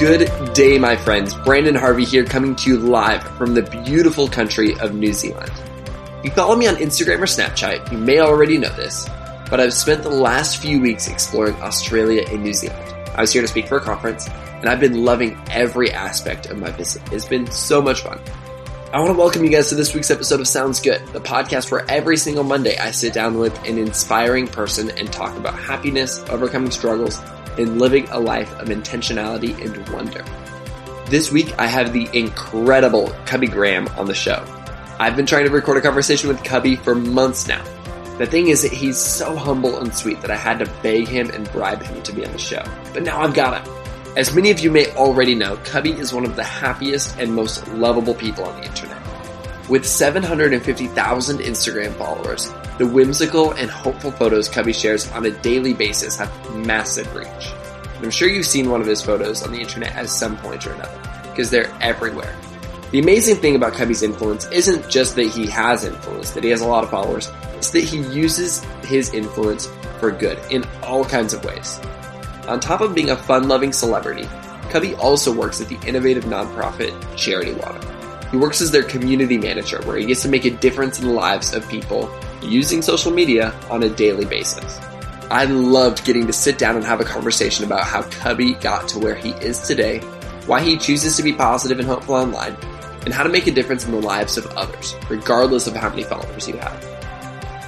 Good day, my friends. Brandon Harvey here, coming to you live from the beautiful country of New Zealand. If you follow me on Instagram or Snapchat, you may already know this, but I've spent the last few weeks exploring Australia and New Zealand. I was here to speak for a conference, and I've been loving every aspect of my visit. It's been so much fun. I want to welcome you guys to this week's episode of Sounds Good, the podcast where every single Monday I sit down with an inspiring person and talk about happiness, overcoming struggles, in living a life of intentionality and wonder. This week, I have the incredible Cubby Graham on the show. I've been trying to record a conversation with Cubby for months now. The thing is that he's so humble and sweet that I had to beg him and bribe him to be on the show. But now I've got him. As many of you may already know, Cubby is one of the happiest and most lovable people on the internet. With 750,000 Instagram followers, the whimsical and hopeful photos Cubby shares on a daily basis have massive reach. And I'm sure you've seen one of his photos on the internet at some point or another, because they're everywhere. The amazing thing about Cubby's influence isn't just that he has influence, that he has a lot of followers, it's that he uses his influence for good in all kinds of ways. On top of being a fun-loving celebrity, Cubby also works at the innovative nonprofit Charity Water. He works as their community manager, where he gets to make a difference in the lives of people using social media on a daily basis. I loved getting to sit down and have a conversation about how Cubby got to where he is today, why he chooses to be positive and hopeful online, and how to make a difference in the lives of others, regardless of how many followers you have.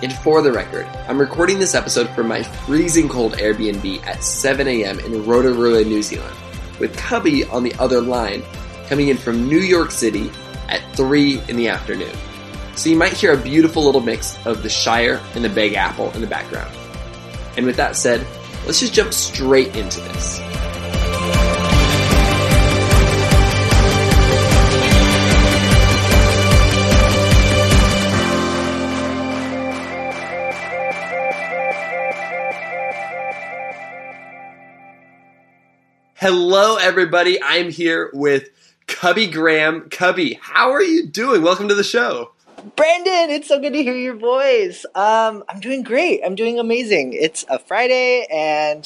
And for the record, I'm recording this episode from my freezing cold Airbnb at 7 a.m. in Rotorua, New Zealand, with Cubby on the other line, coming in from New York City at 3 in the afternoon. So you might hear a beautiful little mix of the Shire and the Big Apple in the background. And with that said, let's just jump straight into this. Hello, everybody. I'm here with Cubby Graham. Cubby, how are you doing? Welcome to the show. Brandon, it's so good to hear your voice. I'm doing great. I'm doing amazing. It's a Friday and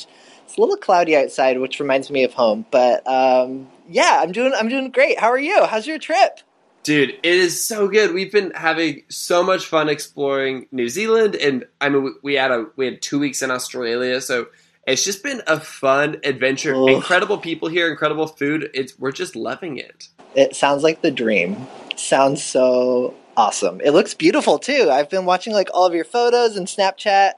it's a little cloudy outside, which reminds me of home. But yeah, I'm doing great. How are you? How's your trip? Dude, it is so good. We've been having so much fun exploring New Zealand, and I mean, we had 2 weeks in Australia, so it's just been a fun adventure. Oh. Incredible people here, incredible food. We're just loving it. It sounds like the dream. It sounds so awesome. It looks beautiful too. I've been watching like all of your photos and Snapchat.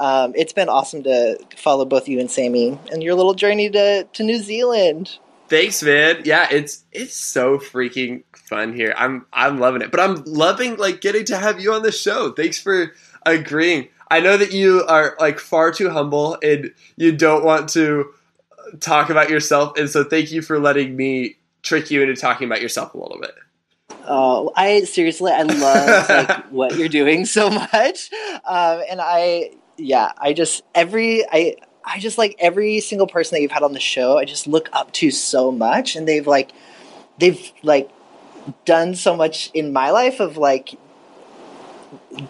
It's been awesome to follow both you and Sammy and your little journey to New Zealand. Thanks, man. Yeah, it's so freaking fun here. I'm loving it. But I'm loving like getting to have you on the show. Thanks for agreeing. I know that you are like far too humble and you don't want to talk about yourself, and so thank you for letting me trick you into talking about yourself a little bit. Oh, I love like what you're doing so much. I just like every single person that you've had on the show, I just look up to so much, and they've done so much in my life of like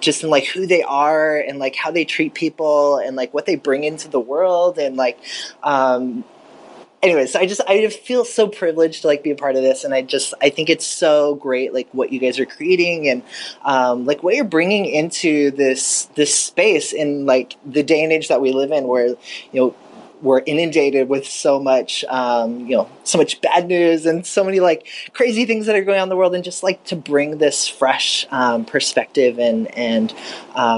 just in like who they are and like how they treat people and like what they bring into the world and like, anyway, so I feel so privileged to like be a part of this, and I think it's so great like what you guys are creating and like what you're bringing into this space in like the day and age that we live in, where you know we're inundated with so much so much bad news and so many like crazy things that are going on in the world, and just like to bring this fresh perspective and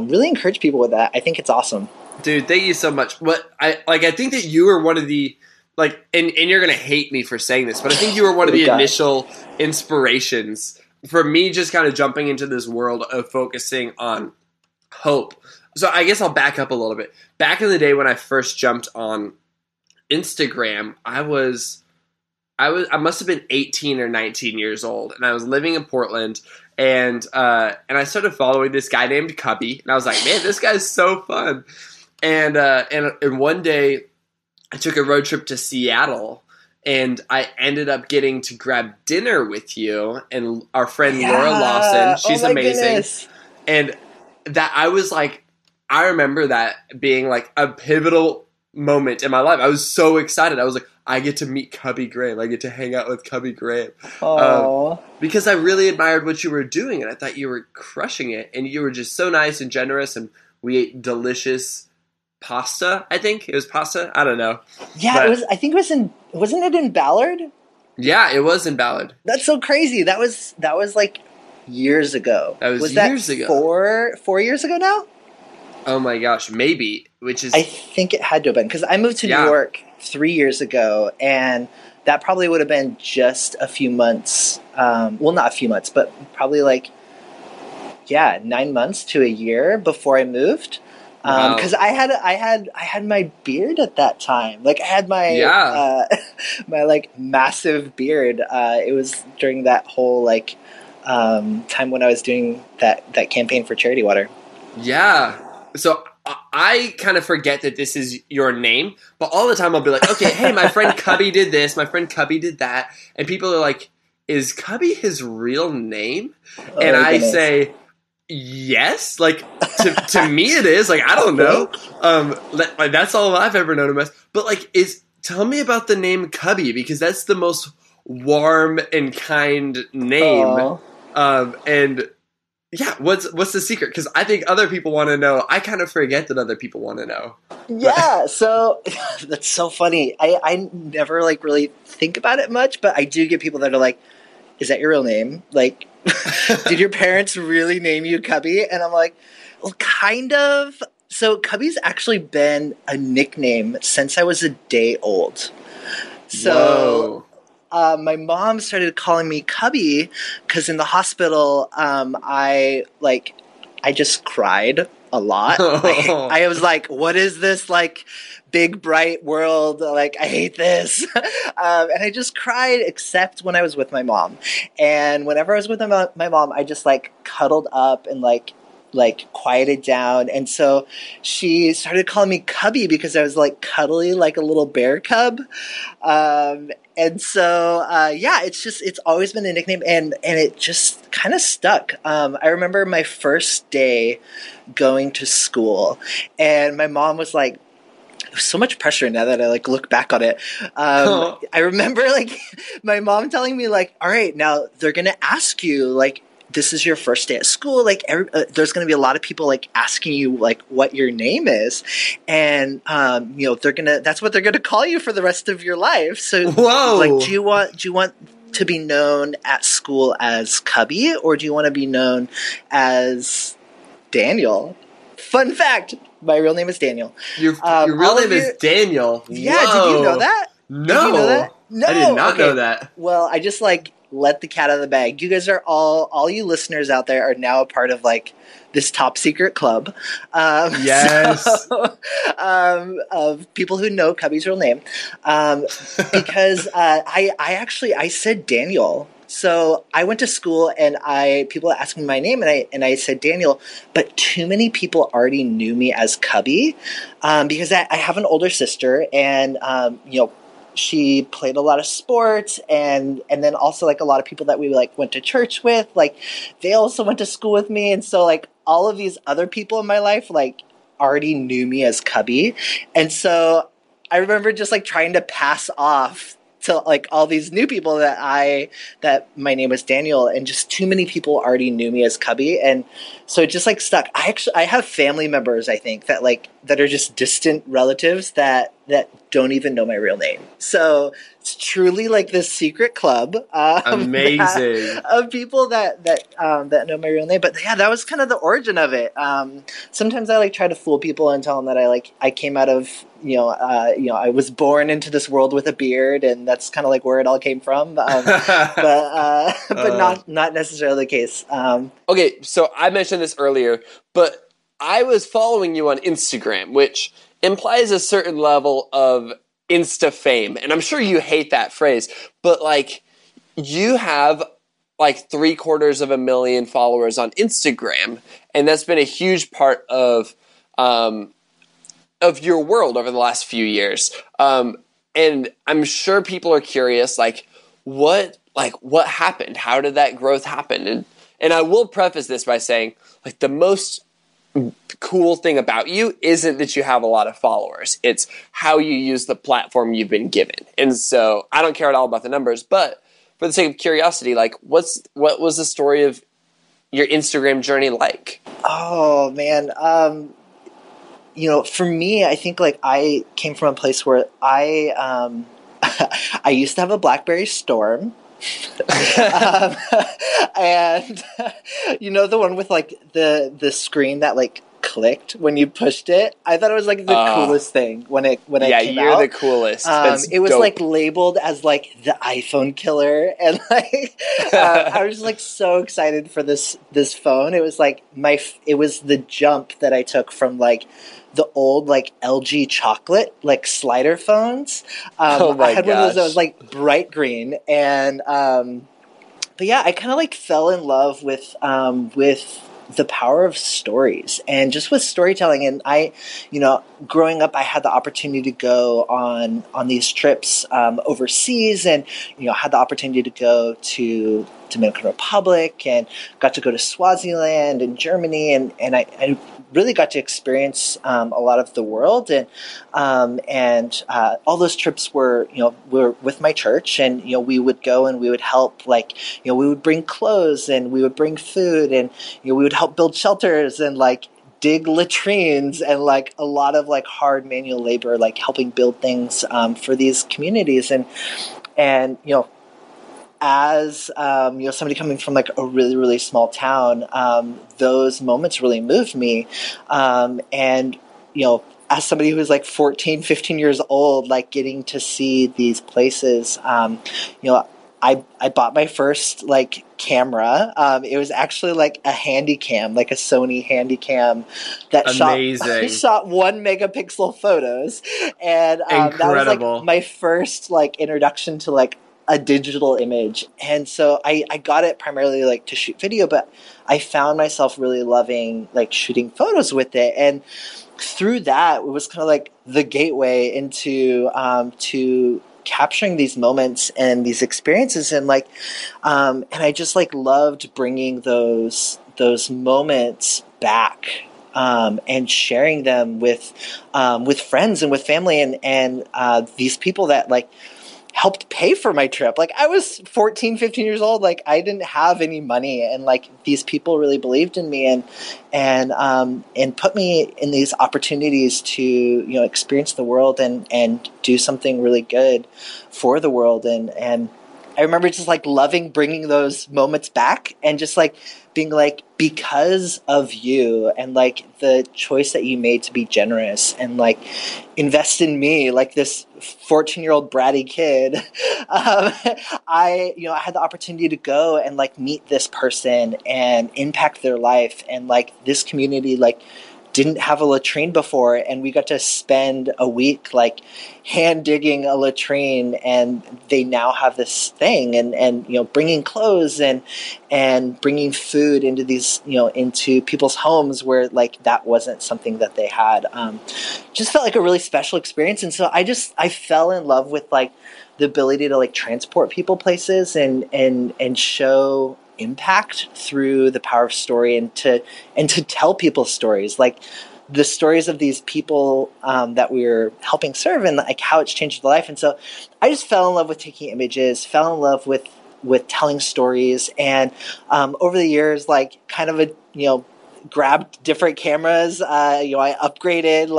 really encourage people with that. I think it's awesome. Dude, thank you so much. But I think that you are one of the like, and you're going to hate me for saying this, but I think you were one of the initial inspirations for me just kind of jumping into this world of focusing on hope. So I guess I'll back up a little bit. Back in the day when I first jumped on Instagram, I must have been 18 or 19 years old, and I was living in Portland, and I started following this guy named Cubby, and I was like, man, this guy's so fun. And one day I took a road trip to Seattle, and I ended up getting to grab dinner with you and our friend Laura Lawson. She's amazing. Goodness. And that I was like, I remember that being like a pivotal moment in my life. I was so excited. I was like, I get to meet Cubby Graham. I get to hang out with Cubby Graham. Because I really admired what you were doing, and I thought you were crushing it. And you were just so nice and generous, and we ate delicious pasta, I think. It was pasta? I don't know. Yeah, but wasn't it in Ballard? Yeah, it was in Ballard. That's so crazy. That was like years ago. That was years ago. Four years ago now? Oh my gosh, maybe. I think it had to have been, because I moved to New York 3 years ago, and that probably would have been just a few months. Well, not a few months, but probably 9 months to a year before I moved. Because I had my beard at that time. Like, I had my my like massive beard. It was during that whole time when I was doing that campaign for Charity Water. Yeah. So I kind of forget that this is your name, but all the time I'll be like, okay, hey, my friend Cubby did this, my friend Cubby did that, and people are like, is Cubby his real name? Oh, and I say, yes, like, to me it is. Like, I don't know. That's all I've ever known him as. But like, tell me about the name Cubby, because that's the most warm and kind name. Aww. And yeah, what's the secret? Because I think other people want to know. I kind of forget that other people want to know. Yeah, so that's so funny. I never like really think about it much, but I do get people that are like, is that your real name? Like, did your parents really name you Cubby? And I'm like, well, kind of. So Cubby's actually been a nickname since I was a day old. So my mom started calling me Cubby because in the hospital, I just cried a lot. Oh. I was like, what is this, like, big, bright world? Like, I hate this. And I just cried, except when I was with my mom. And whenever I was with my mom, I just, like, cuddled up and, like quieted down. And so she started calling me Cubby because I was, like, cuddly like a little bear cub. It's always been a nickname, and it just kind of stuck. I remember my first day going to school, and my mom was like, it was so much pressure now that I like look back on it. I remember like my mom telling me like, all right, now they're going to ask you, like, this is your first day at school. Like, there's going to be a lot of people like asking you like what your name is, and that's what they're going to call you for the rest of your life. So, whoa. Like, do you want to be known at school as Cubby, or do you want to be known as Daniel? Fun fact: my real name is Daniel. Your real name is Daniel. Yeah, whoa. Did you know that? No, I did not know that. Well, I just like. Let the cat out of the bag. You guys are all you listeners out there are now a part of like this top secret club. Of people who know Cubby's real name, because I said Daniel. So I went to school and people asked me my name, and I said Daniel, but too many people already knew me as Cubby, because I have an older sister, and she played a lot of sports, and then also like a lot of people that we like went to church with, like they also went to school with me. And so like all of these other people in my life, like already knew me as Cubby. And so I remember just like trying to pass off to like all these new people that my name was Daniel, and just too many people already knew me as Cubby. And so it just like stuck. I have family members, I think, that like, that are just distant relatives that that don't even know my real name. So it's truly like this secret club. Amazing. Of people that know my real name. But yeah, that was kind of the origin of it. Sometimes I like try to fool people and tell them that I came out of, I was born into this world with a beard, and that's kind of like where it all came from. But not necessarily the case. Okay. So I mentioned this earlier, but I was following you on Instagram, which implies a certain level of Insta fame. And I'm sure you hate that phrase, but you have 750,000 followers on Instagram. And that's been a huge part of your world over the last few years. And I'm sure people are curious, what happened? How did that growth happen? And I will preface this by saying, the most cool thing about you isn't that you have a lot of followers. It's how you use the platform you've been given. And so I don't care at all about the numbers, but for the sake of curiosity, what was the story of your Instagram journey like? Oh man. For me, I think I came from a place where I used to have a BlackBerry Storm. And the one with the screen that clicked when you pushed it. I thought it was the coolest thing when it came out. Yeah, you're the coolest. It was dope. Labeled as the iPhone killer, and I was just so excited for this phone. It was it was the jump that I took from the old LG chocolate slider phones. I had one of those that was bright green, and but yeah, I kind of fell in love with the power of stories and just with storytelling. And I, growing up, I had the opportunity to go on these trips overseas, and, had the opportunity to go to Dominican Republic, and got to go to Swaziland and Germany. And I really got to experience a lot of the world. And all those trips were with my church, and, we would go and we would help, we would bring clothes and we would bring food, and, we would help build shelters and dig latrines, and a lot of hard manual labor, helping build things for these communities. And, as somebody coming from a really, really small town, those moments really moved me. And, as somebody who's 14, 15 years old, getting to see these places, I bought my first camera. It was actually a Handycam, a Sony Handycam that shot 1 megapixel photos. And that was my first introduction to a digital image. And so I got it primarily to shoot video, but I found myself really loving shooting photos with it. And through that, it was kind of the gateway into to capturing these moments and these experiences. And and I just loved bringing those moments back, and sharing them with friends and with family, and these people that helped pay for my trip. I was 14, 15 years old. I didn't have any money, and these people really believed in me and put me in these opportunities to, experience the world and do something really good for the world. And I remember just loving bringing those moments back, and just being because of you, and the choice that you made to be generous and invest in me, this 14-year-old bratty kid, I had the opportunity to go and meet this person and impact their life, and this community didn't have a latrine before, and we got to spend a week hand digging a latrine, and they now have this thing, and bringing clothes and bringing food into these into people's homes where that wasn't something that they had. Just felt like a really special experience, and so I fell in love with the ability to transport people places and show impact through the power of story, and to tell people stories, the stories of these people that we were helping serve, and how it's changed their life. And so I just fell in love with taking images, fell in love with telling stories. And over the years, kind of a grabbed different cameras. I upgraded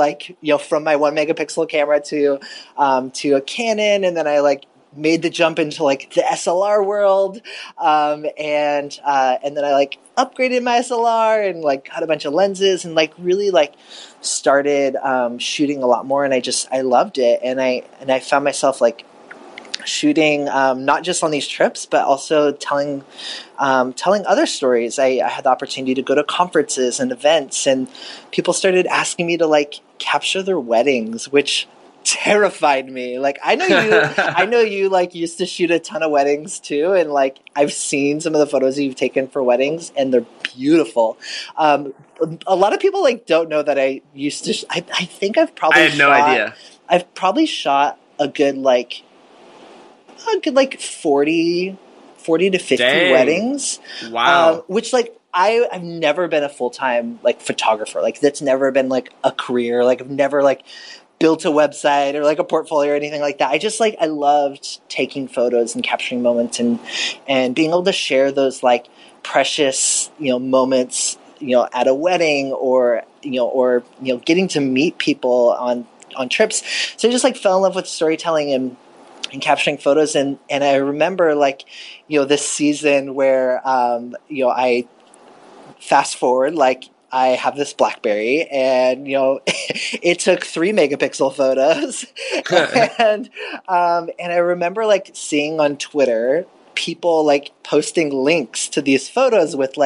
from my 1 megapixel camera to a Canon, and then I made the jump into the SLR world, and then I upgraded my SLR and got a bunch of lenses and really started shooting a lot more, and I loved it, and I found myself shooting not just on these trips, but also telling other stories. I had the opportunity to go to conferences and events, and people started asking me to capture their weddings, which terrified me. I know you used to shoot a ton of weddings too, and I've seen some of the photos you've taken for weddings, and they're beautiful. A lot of people don't know that I used to. I think I've probably. I had no idea. I've probably shot a good 40 to 50 Dang. Weddings. Wow. Which I've never been a full-time photographer. That's never been a career. I've never built a website or a portfolio or anything like that. I just I loved taking photos and capturing moments and being able to share those precious, moments, at a wedding or getting to meet people on trips. So I just fell in love with storytelling and capturing photos. And I remember this season where, I fast forward, I have this BlackBerry, and it took 3 megapixel photos. And I remember seeing on Twitter people posting links to these photos with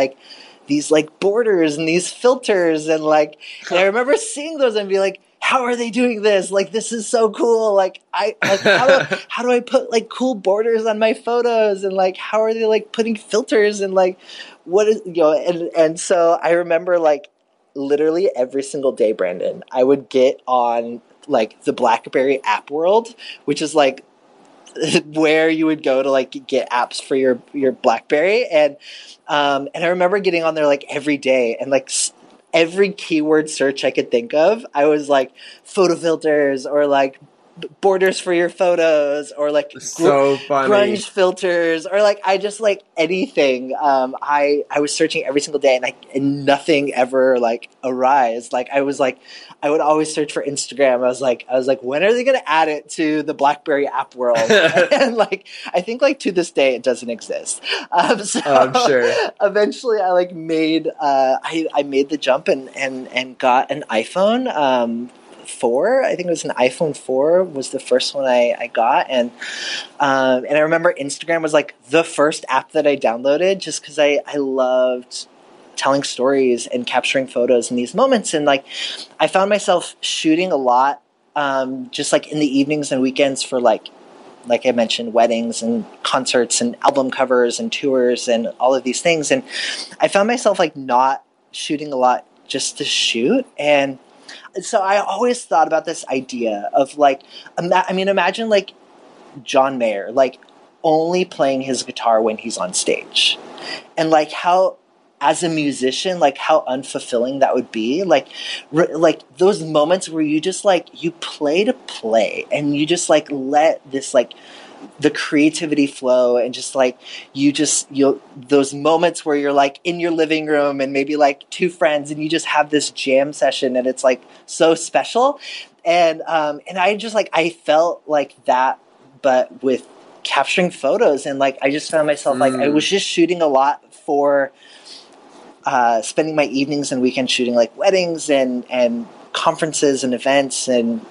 these borders and these filters. And and I remember seeing those and be how are they doing this? This is so cool. How do I put cool borders on my photos? And how are they putting filters and what is, and so I remember literally every single day, Brandon, I would get on the BlackBerry app world, which is where you would go to get apps for your BlackBerry. And I remember getting on there every day and every keyword search I could think of, I was photo filters or borders for your photos or grunge filters or I just anything. I was searching every single day and nothing ever arised. I would always search for Instagram. I was like, when are they going to add it to the BlackBerry app world? And I think to this day it doesn't exist. I'm sure. Eventually I made the jump and got an iPhone, 4. I think it was an iPhone 4 was the first one I got. And I remember Instagram was the first app that I downloaded just because I loved telling stories and capturing photos in these moments. And I found myself shooting a lot, just in the evenings and weekends for like I mentioned, weddings and concerts and album covers and tours and all of these things. And I found myself not shooting a lot just to shoot. And so I always thought about this idea of imagine John Mayer, only playing his guitar when he's on stage, and how as a musician, how unfulfilling that would be. Those moments where you just you play to play and you just let this the creativity flow and just those moments where you're in your living room and maybe 2 friends and you just have this jam session and it's so special. And I just I felt that, but with capturing photos and I just found myself I was just shooting a lot for spending my evenings and weekends shooting weddings and conferences and events and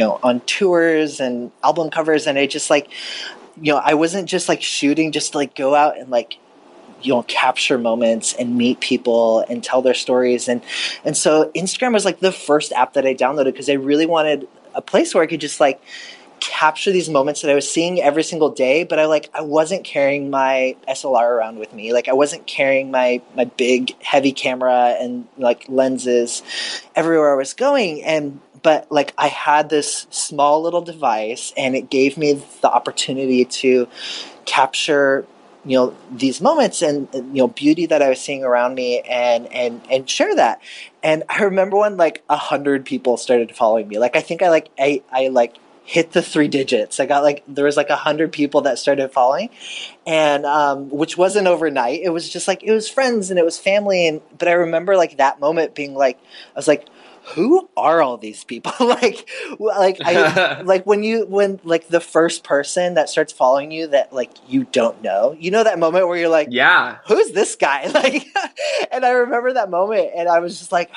on tours and album covers. And I just I wasn't just shooting just to go out and capture moments and meet people and tell their stories. And so Instagram was the first app that I downloaded because I really wanted a place where I could just capture these moments that I was seeing every single day, but I wasn't carrying my SLR around with me. I wasn't carrying my big heavy camera and lenses everywhere I was going. But I had this small little device and it gave me the opportunity to capture, these moments and, beauty that I was seeing around me and share that. And I remember when 100 people started following me. I think I hit the 3 digits. I got like, there was like 100 people that started following, and which wasn't overnight. It was just like, it was friends and it was family. And, but I remember like that moment being like, I was like, who are all these people? like I like when the first person that starts following you that like you don't know, you know, that moment where you're like, yeah, who's this guy? Like, and I remember that moment, and I was just like,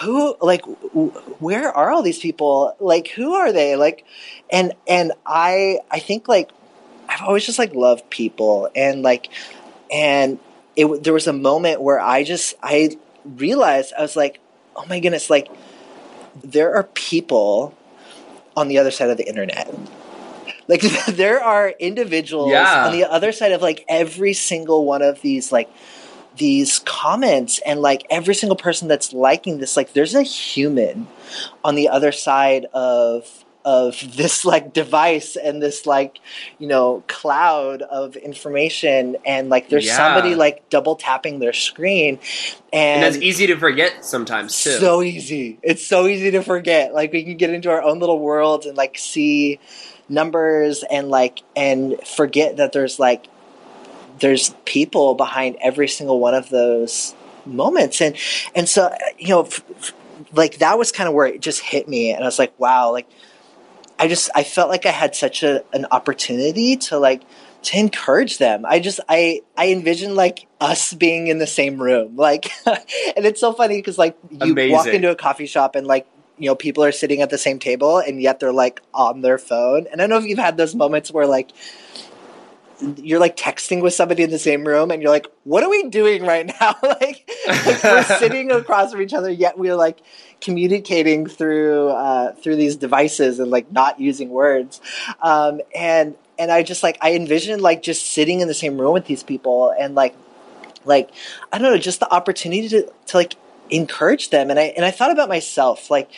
who, like, where are all these people? Like, who are they? Like, and I think like I've always just like loved people, and like, and it, there was a moment where I realized, I was like, oh my goodness, like, there are people on the other side of the internet. Like, there are individuals on the other side of, like, every single one of these, like, these comments, and, like, every single person that's liking this, like, there's a human on the other side of this, like, device and this, like, you know, cloud of information. And, like, there's somebody, like, double tapping their screen. And that's easy to forget sometimes, too. So easy. It's so easy to forget. Like, we can get into our own little worlds and, like, see numbers and, like, and forget that there's, like, there's people behind every single one of those moments. And so, you know, like, that was kind of where it just hit me. And I was like, wow, like, I felt like I had such an opportunity to like, to encourage them. I envisioned like us being in the same room. Like, and it's so funny because like you walk into a coffee shop and like, you know, people are sitting at the same table and yet they're like on their phone. And I don't know if you've had those moments where like, you're like texting with somebody in the same room and you're like, what are we doing right now? like we're sitting across from each other, yet we're like communicating through these devices and like not using words. And I just like, I envisioned like just sitting in the same room with these people and like, I don't know, just the opportunity to like encourage them. And I thought about myself, like,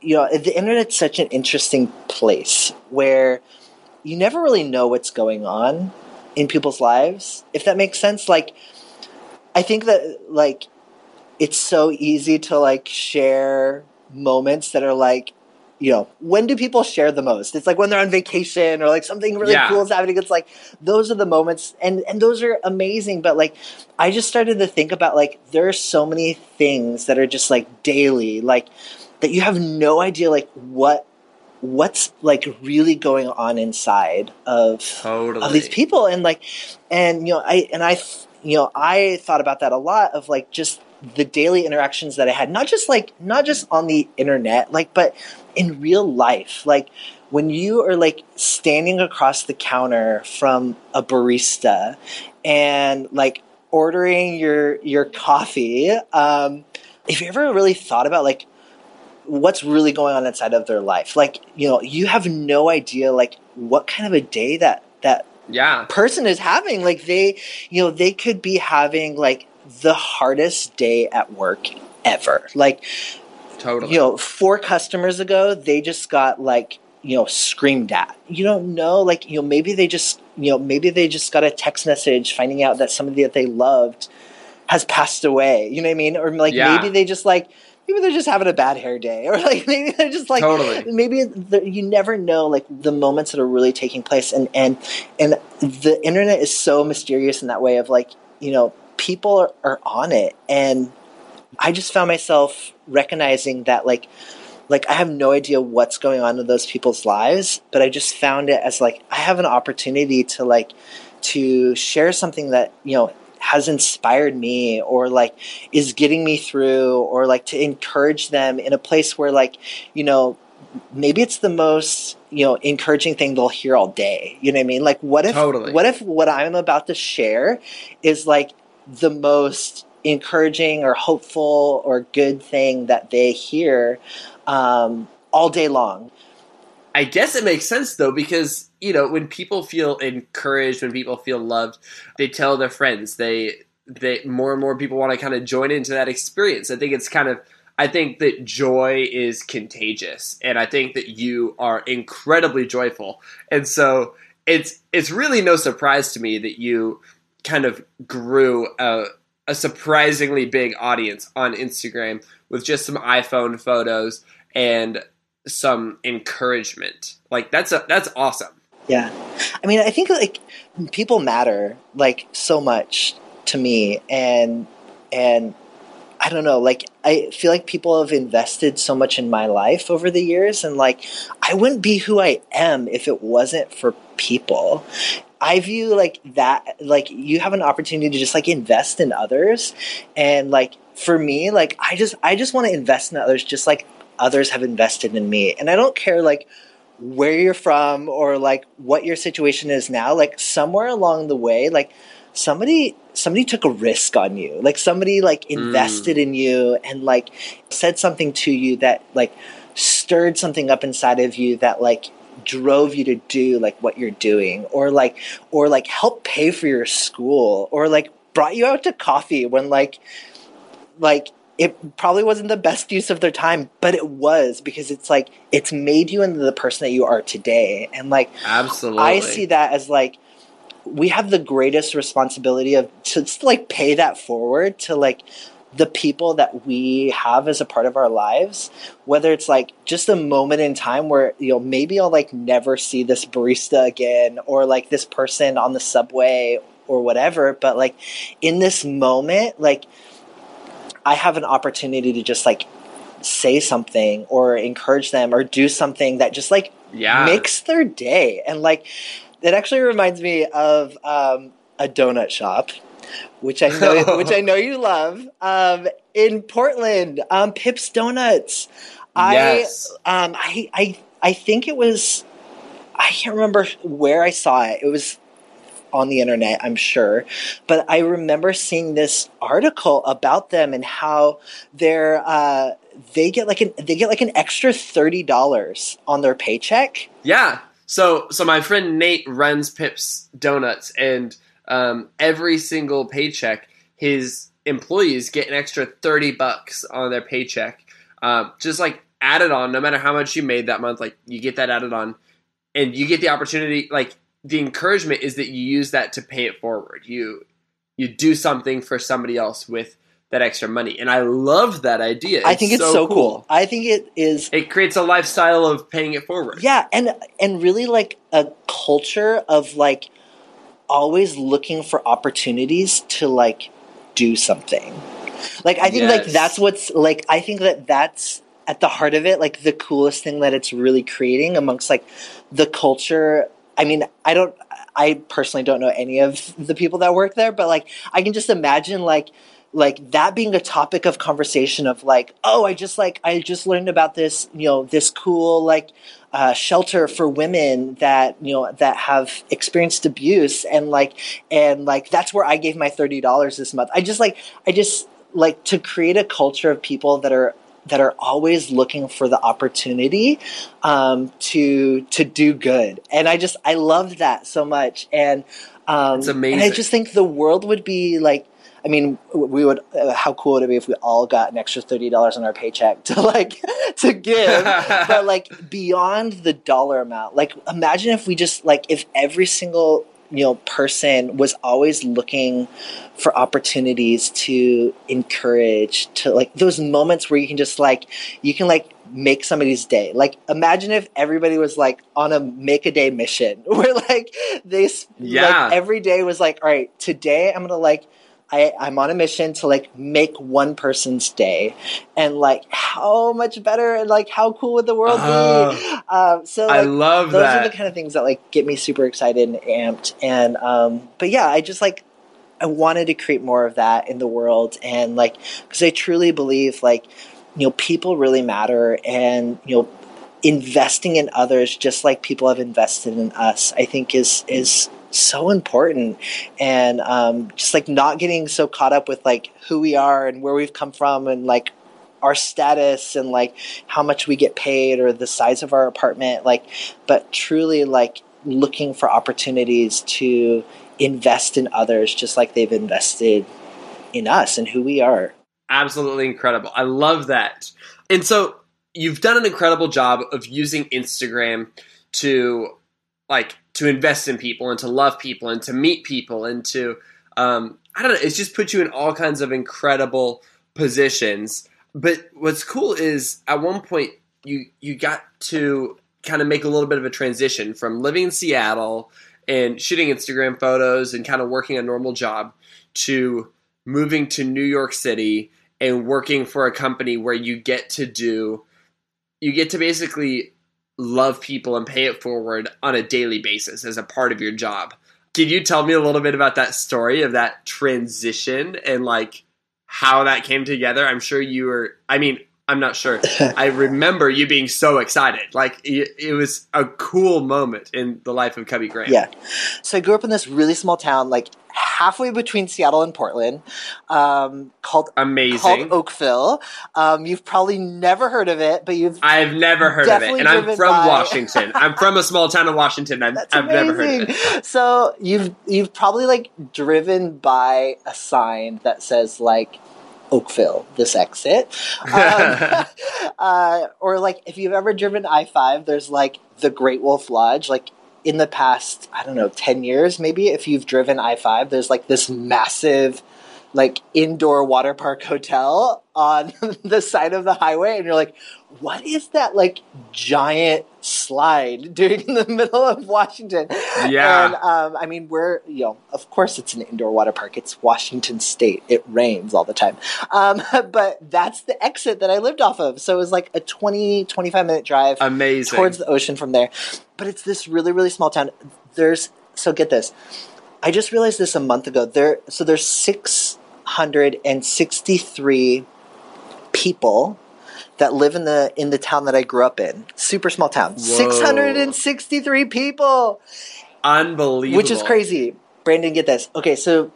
you know, the internet's such an interesting place where you never really know what's going on in people's lives, if that makes sense. Like, I think that like, it's so easy to like share moments that are like, you know, when do people share the most? It's like when they're on vacation or like something really cool is happening. It's like, those are the moments and those are amazing. But like, I just started to think about like, there are so many things that are just like daily, like that you have no idea, like what's like really going on inside of these people. And like, and you know, I thought about that a lot, of like just the daily interactions that I had, not just on the internet, like, but in real life, like when you are like standing across the counter from a barista and like ordering your coffee. If you ever really thought about like, what's really going on inside of their life. Like, you know, you have no idea like what kind of a day that person is having. Like they, you know, they could be having like the hardest day at work ever. Like, totally. You know, 4 customers ago, they just got like, you know, screamed at. You don't know, like, you know, maybe they just got a text message finding out that somebody that they loved has passed away. You know what I mean? Or like, maybe they're just having a bad hair day, or like maybe they're just like, maybe you never know like the moments that are really taking place. And the internet is so mysterious in that way of like, you know, people are on it. And I just found myself recognizing that like I have no idea what's going on in those people's lives, but I just found it as like, I have an opportunity to like, to share something that, you know, has inspired me or like is getting me through, or like to encourage them in a place where like, you know, maybe it's the most, you know, encouraging thing they'll hear all day. You know what I mean? Like what if what I'm about to share is like the most encouraging or hopeful or good thing that they hear all day long. I guess it makes sense though, because, you know, when people feel encouraged, when people feel loved, they tell their friends, they more and more people want to kind of join into that experience. I think that joy is contagious, and I think that you are incredibly joyful. And so it's really no surprise to me that you kind of grew a surprisingly big audience on Instagram with just some iPhone photos and some encouragement. Like that's awesome. Yeah. I mean, I think like people matter like so much to me, and I don't know, like I feel like people have invested so much in my life over the years, and like I wouldn't be who I am if it wasn't for people. I view like that, like you have an opportunity to just like invest in others, and like for me, like I just want to invest in others just like others have invested in me. And I don't care like where you're from or like what your situation is now, like somewhere along the way, like somebody took a risk on you, like somebody like invested in you and like said something to you that like stirred something up inside of you that like drove you to do like what you're doing, or like helped pay for your school, or like brought you out to coffee when like it probably wasn't the best use of their time, but it was, because it's like it's made you into the person that you are today. And like absolutely, I see that as like we have the greatest responsibility of to just like pay that forward to like the people that we have as a part of our lives, whether it's like just a moment in time where, you know, maybe I'll like never see this barista again, or like this person on the subway or whatever. But like in this moment, like I have an opportunity to just like say something or encourage them or do something that just like makes their day. And like, it actually reminds me of a donut shop, which I know you love, in Portland, Pip's Donuts. Yes. I think it was, I can't remember where I saw it. It was on the internet, I'm sure, but I remember seeing this article about them and how they're they get like an extra $30 on their paycheck. Yeah. So my friend Nate runs Pip's Donuts, and every single paycheck, his employees get an extra $30 on their paycheck, just like added on, no matter how much you made that month, like you get that added on, and you get the opportunity, like the encouragement is that you use that to pay it forward. You do something for somebody else with that extra money. And I love that idea. I think it's so cool. I think it is. It creates a lifestyle of paying it forward. Yeah. And really like a culture of like, always looking for opportunities to like do something. Like I think like that's what's like I think that that's at the heart of it, like the coolest thing that it's really creating amongst like the culture. I mean, I personally don't know any of the people that work there, but like I can just imagine like that being a topic of conversation of like, oh, I just learned about this, you know, this cool like shelter for women that, you know, that have experienced abuse, and that's where I gave my $30 this month. I just like to create a culture of people that are always looking for the opportunity to do good. And I love that so much. And it's amazing. And I just think the world would be like, I mean, we would. How cool would it be if we all got an extra $30 on our paycheck to give? But like beyond the dollar amount, like imagine if we just like if every single, you know, person was always looking for opportunities to encourage, to like those moments where you can make somebody's day. Like imagine if everybody was like on a make a day mission where like like every day was like, all right, today I'm gonna like. I'm on a mission to like make one person's day, and like how much better and like how cool would the world be? So like, I love those that. Are the kind of things that like get me super excited and amped. And but yeah, I just like I wanted to create more of that in the world, and like because I truly believe like, you know, people really matter, and you know, investing in others just like people have invested in us, I think is so important. And just like not getting so caught up with like who we are and where we've come from and like our status and like how much we get paid or the size of our apartment, like, but truly like looking for opportunities to invest in others just like they've invested in us and who we are. Absolutely incredible. I love that. And so you've done an incredible job of using Instagram to invest in people and to love people and to meet people and to, I don't know, it's just put you in all kinds of incredible positions. But what's cool is at one point you got to kind of make a little bit of a transition from living in Seattle and shooting Instagram photos and kind of working a normal job to moving to New York City and working for a company where you get to basically love people and pay it forward on a daily basis as a part of your job. Can you tell me a little bit about that story of that transition and like how that came together? I'm sure you were, I mean, I'm not sure. I remember you being so excited. Like it was a cool moment in the life of Cubby Graham. Yeah. So I grew up in this really small town, like halfway between Seattle and Portland, called Oakville. You've probably never heard of it, but I've never heard of it. And I'm from Washington. I'm from a small town in Washington. I've never heard of it. So you've probably like driven by a sign that says like, Oakville, this exit. Or like if you've ever driven I-5, there's like the Great Wolf Lodge. Like in the past, I don't know, 10 years maybe, if you've driven I-5, there's like this massive like indoor water park hotel on the side of the highway. And you're like, what is that like giant slide doing in the middle of Washington? Yeah. And I mean, of course it's an indoor water park. It's Washington State. It rains all the time. But that's the exit that I lived off of. So it was like a 20-25 minute drive towards the ocean from there. But it's this really, really small town. So get this. I just realized this a month ago. There's 663 people that live in the town that I grew up in. Super small town. Whoa. 663 people. Unbelievable. Which is crazy. Brandon, get this. Okay, so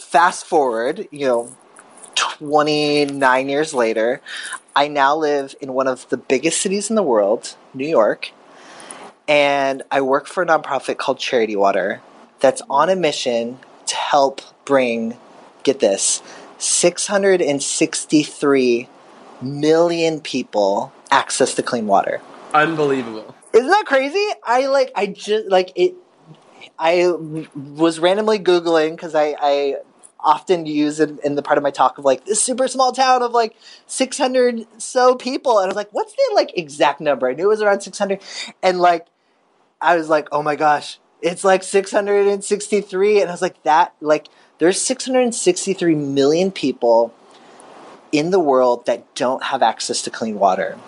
fast forward, 29 years later, I now live in one of the biggest cities in the world, New York, and I work for a nonprofit called Charity Water that's on a mission to help bring, get this, 663 million people access to clean water. Unbelievable. Isn't that crazy? I was randomly Googling because I often use it in the part of my talk of like this super small town of like 600 so people. And I was like, what's the like exact number? I knew it was around 600. And like, I was like, oh my gosh, it's like 663. And I was like that, like there's 663 million people in the world that don't have access to clean water.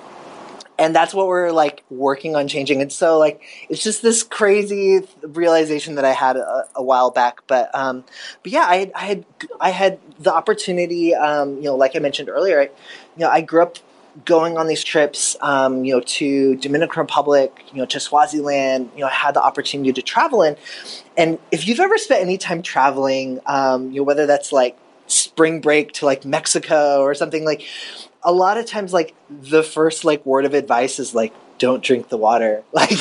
And that's what we're like working on changing. And so like, it's just this crazy realization that I had a while back. But yeah, I had the opportunity, like I mentioned earlier, I grew up going on these trips, to Dominican Republic, to Swaziland, I had the opportunity to travel in. And if you've ever spent any time traveling, whether that's like spring break to like Mexico or something, like a lot of times like the first like word of advice is like don't drink the water, like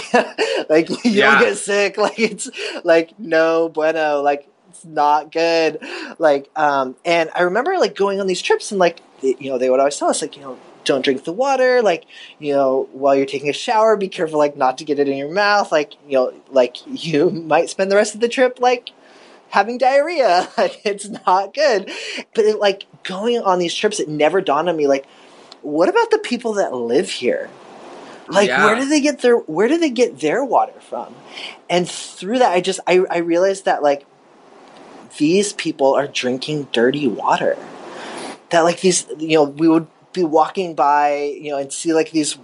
like you'll get sick, like it's like no bueno, like it's not good, like and I remember like going on these trips and like they would always tell us like don't drink the water, like while you're taking a shower, be careful like not to get it in your mouth, like like you might spend the rest of the trip like having diarrhea, it's not good. But it, like going on these trips, it never dawned on me like, what about the people that live here? Like, where do they get their water from? And through that, I realized that like these people are drinking dirty water. That like these, we would be walking by, and see like these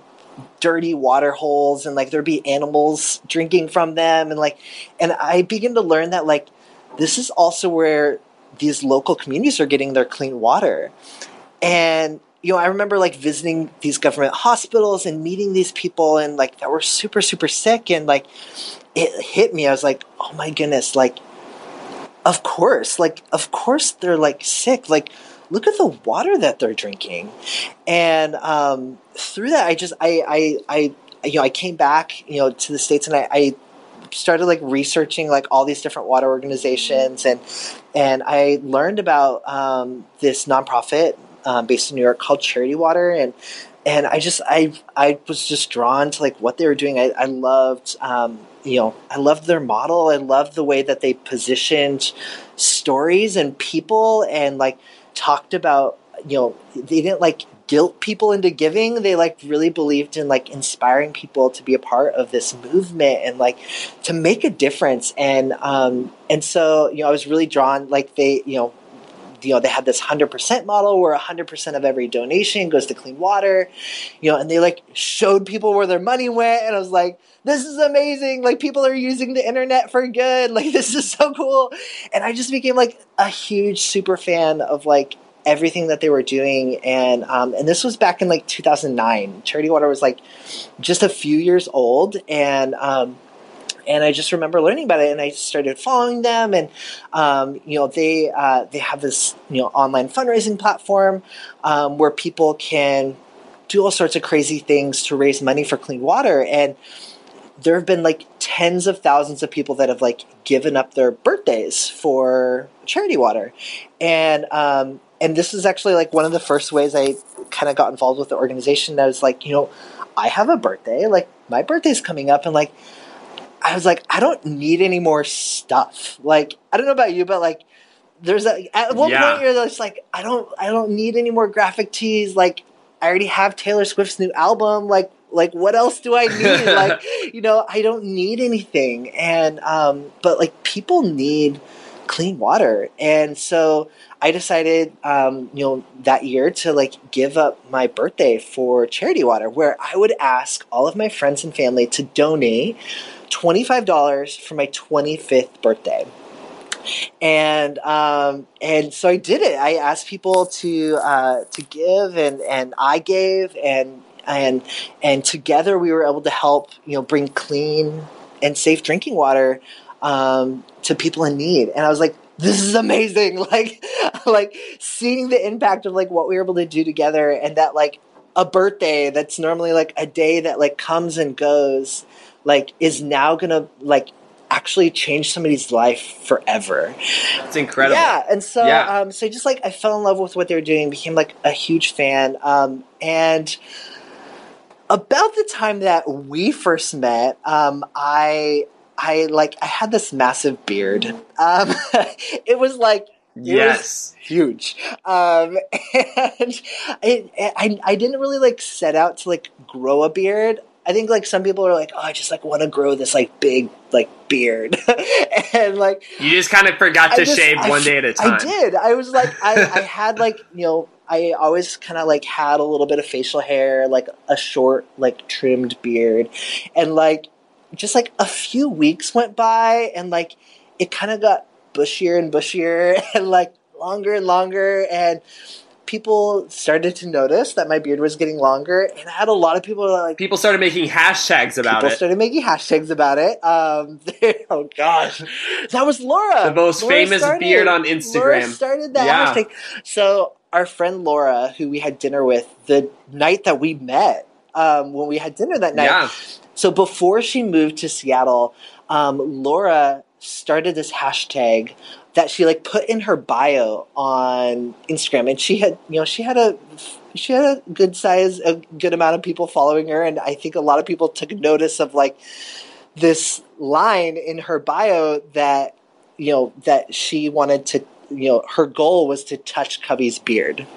dirty water holes, and like there'd be animals drinking from them, and like, and I began to learn that like. This is also where these local communities are getting their clean water. And, I remember like visiting these government hospitals and meeting these people and like that were super, super sick. And like, it hit me. I was like, oh my goodness. Like, of course they're like sick. Like, look at the water that they're drinking. And, through that, I came back, to the States and I started like researching like all these different water organizations and I learned about this nonprofit based in New York called Charity Water and I was just drawn to like what they were doing. I loved their model. I loved the way that they positioned stories and people and like talked about they didn't like guilt people into giving. They like really believed in like inspiring people to be a part of this movement and like to make a difference. And so, you know, I was really drawn, like they, you know, they had this 100% model where 100% of every donation goes to clean water, you know, and they like showed people where their money went. And I was like, this is amazing. Like people are using the internet for good. Like this is so cool. And I just became like a huge super fan of like everything that they were doing. And this was back in like 2009. Charity Water was like just a few years old. And I just remember learning about it, and I started following them. And you know, they have this, you know, online fundraising platform where people can do all sorts of crazy things to raise money for clean water. And there have been like tens of thousands of people that have like given up their birthdays for Charity Water. And this is actually like one of the first ways I kind of got involved with the organization. That was like, you know, I have a birthday, like my birthday's coming up, and like I was like, I don't need any more stuff. Like, I don't know about you, but like, there's a, at one point you're just like, I don't need any more graphic tees. Like, I already have Taylor Swift's new album. Like what else do I need? Like, you know, I don't need anything. And, but like people need clean water. And so I decided, you know, that year to like give up my birthday for Charity Water, where I would ask all of my friends and family to donate $25 for my 25th birthday. And so I did it. I asked people to give, and I gave, and together we were able to help, you know, bring clean and safe drinking water, to people in need. And I was like, this is amazing. Like seeing the impact of like what we were able to do together, and that like a birthday that's normally like a day that like comes and goes, like is now gonna like actually change somebody's life forever. That's incredible. Yeah. And so, so just like, I fell in love with what they were doing, became like a huge fan. And about the time that we first met, I had this massive beard. It was like, yes, it was huge. And I didn't really like set out to like grow a beard. I think like some people are like, oh, I just like want to grow this like big like beard, and like you just kind of forgot to shave one day at a time. I did. I was like, I had like, you know, I always kind of like had a little bit of facial hair, like a short like trimmed beard, and like just like a few weeks went by, and like it kind of got bushier and bushier, and like longer and longer, and people started to notice that my beard was getting longer, and I had a lot of people like... People started making hashtags about it. People started making hashtags about it. Oh, gosh. That was Laura. The most famous beard on Instagram. Laura started that hashtag. So our friend Laura, who we had dinner with the night that we met, when we had dinner that night. Yeah. So before she moved to Seattle, Laura started this hashtag that she like put in her bio on Instagram, and she had, you know, she had a good size, a good amount of people following her, and I think a lot of people took notice of like this line in her bio that, you know, that she wanted to, you know, her goal was to touch Cubby's beard.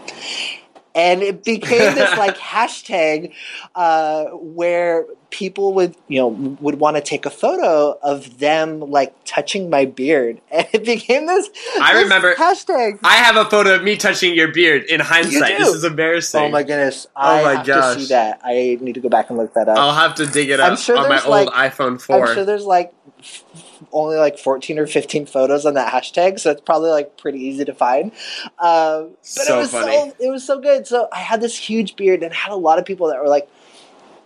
And it became this like hashtag where people would want to take a photo of them like touching my beard. And it became this remember hashtag. I have a photo of me touching your beard in hindsight. This is embarrassing. Oh my goodness. I have to see that. I need to go back and look that up. I'll have to dig it up on my old iPhone 4. I'm sure there's like only like 14 or 15 photos on that hashtag, so it's probably like pretty easy to find. But so it was so good. So I had this huge beard, and had a lot of people that were like,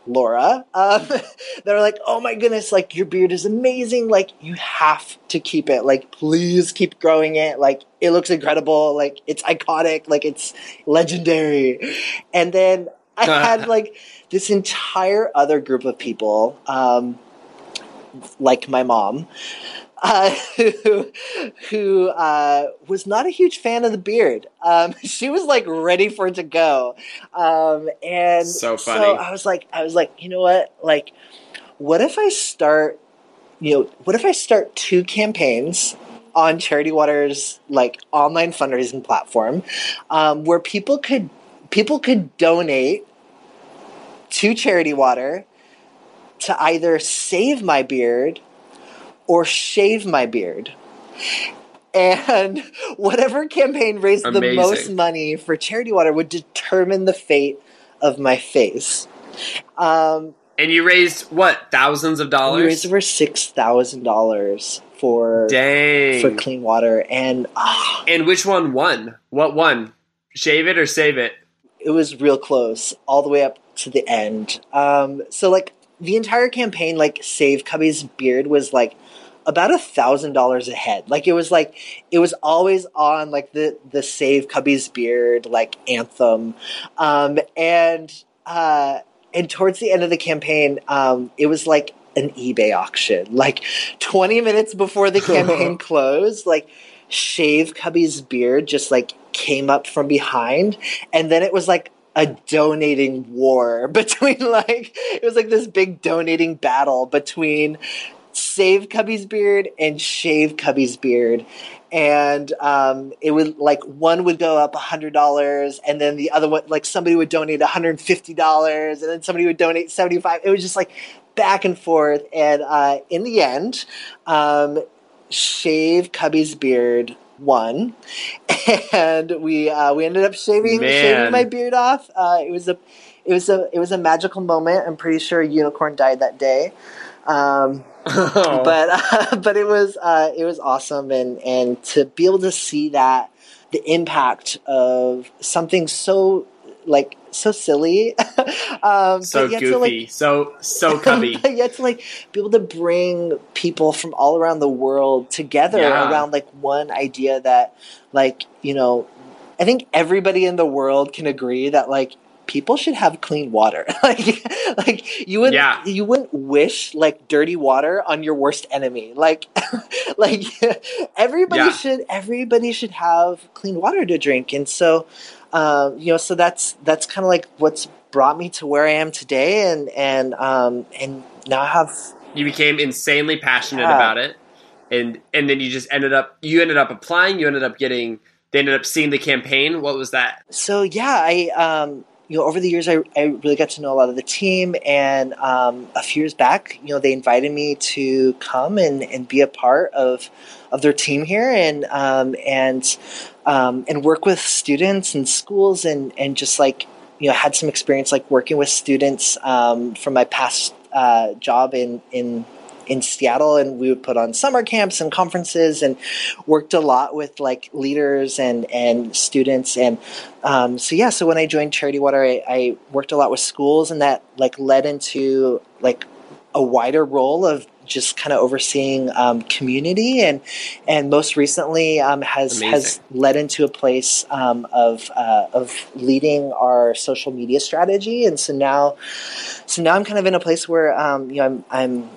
Laura, that were like, oh my goodness, like your beard is amazing. Like you have to keep it. Like please keep growing it. Like it looks incredible. Like it's iconic. Like it's legendary. And then I had like this entire other group of people, like my mom, who was not a huge fan of the beard. She was like ready for it to go. And so funny. So I was like, you know what? Like, what if I start two campaigns on Charity Water's like online fundraising platform, where people could people could donate to Charity Water to either save my beard or shave my beard. And whatever campaign raised the most money for Charity Water would determine the fate of my face. And you raised, what, thousands of dollars? We raised over $6,000 for clean water. And which one won? What won? Shave it or save it? It was real close, all the way up to the end. So, like, the entire campaign, like, Save Cubby's Beard was, like, about $1,000 a head. Like, it was always on, like, the Save Cubby's Beard, like, anthem. And towards the end of the campaign, it was, like, an eBay auction. Like, 20 minutes before the campaign closed, like, Shave Cubby's Beard just, like, came up from behind. And then it was, like, a donating war between, like, it was like this big donating battle between Save Cubby's Beard and Shave Cubby's Beard. And it would, like, one would go up $100, and then the other one, like, somebody would donate $150, and then somebody would donate $75. It was just, like, back and forth. And in the end, Shave Cubby's Beard won, and we ended up shaving my beard off. It was a magical moment. I'm pretty sure a unicorn died that day, but it was awesome, and to be able to see that the impact of something so, like, so silly, so goofy, to, like, so cubby. But yet to, like, be able to bring people from all around the world together around, like, one idea that, like, you know, I think everybody in the world can agree that, like, people should have clean water. like you wouldn't wish, like, dirty water on your worst enemy. Like everybody should have clean water to drink, and so. You know, so that's kind of like what's brought me to where I am today, and now I have. You became insanely passionate about it, and then you just ended up applying. You ended up seeing the campaign. What was that? So yeah, I over the years I really got to know a lot of the team, and a few years back, you know, they invited me to come and be a part of their team here, and work with students and schools, and just, like, you know, had some experience, like, working with students from my past job in Seattle, and we would put on summer camps and conferences, and worked a lot with, like, leaders and students, and so when I joined Charity Water, I worked a lot with schools, and that, like, led into, like, a wider role of just kind of overseeing community, and most recently has led into a place of leading our social media strategy. And so now I'm kind of in a place where I'm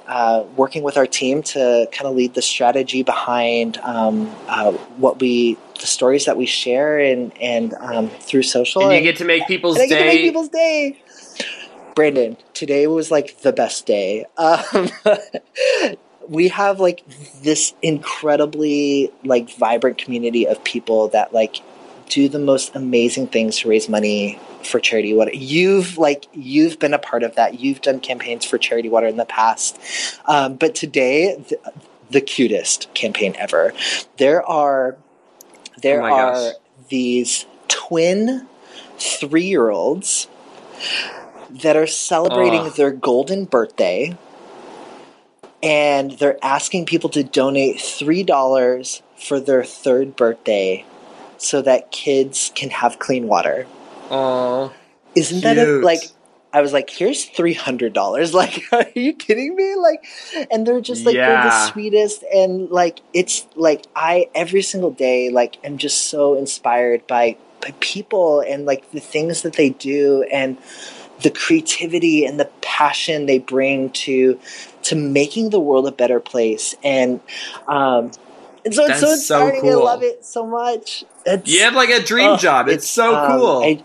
working with our team to kind of lead the strategy behind the stories that we share and through social. And you get to make people's day. I get to make people's day. Brandon, today was, like, the best day. We have, like, this incredibly, like, vibrant community of people that, like, do the most amazing things to raise money for Charity Water. You've been a part of that. You've done campaigns for Charity Water in the past. But today, the cutest campaign ever. There are these twin 3-year-olds that are celebrating their golden birthday, and they're asking people to donate $3 for their third birthday so that kids can have clean water. Oh, isn't that like, I was like, here's $300. Like, are you kidding me? Like, and they're just like, they're the sweetest. And, like, it's like, I, every single day, like, am just so inspired by people and, like, the things that they do, and the creativity and the passion they bring to making the world a better place. And so it's so inspiring. So cool. I love it so much. You have, like, a dream job. It's so cool. I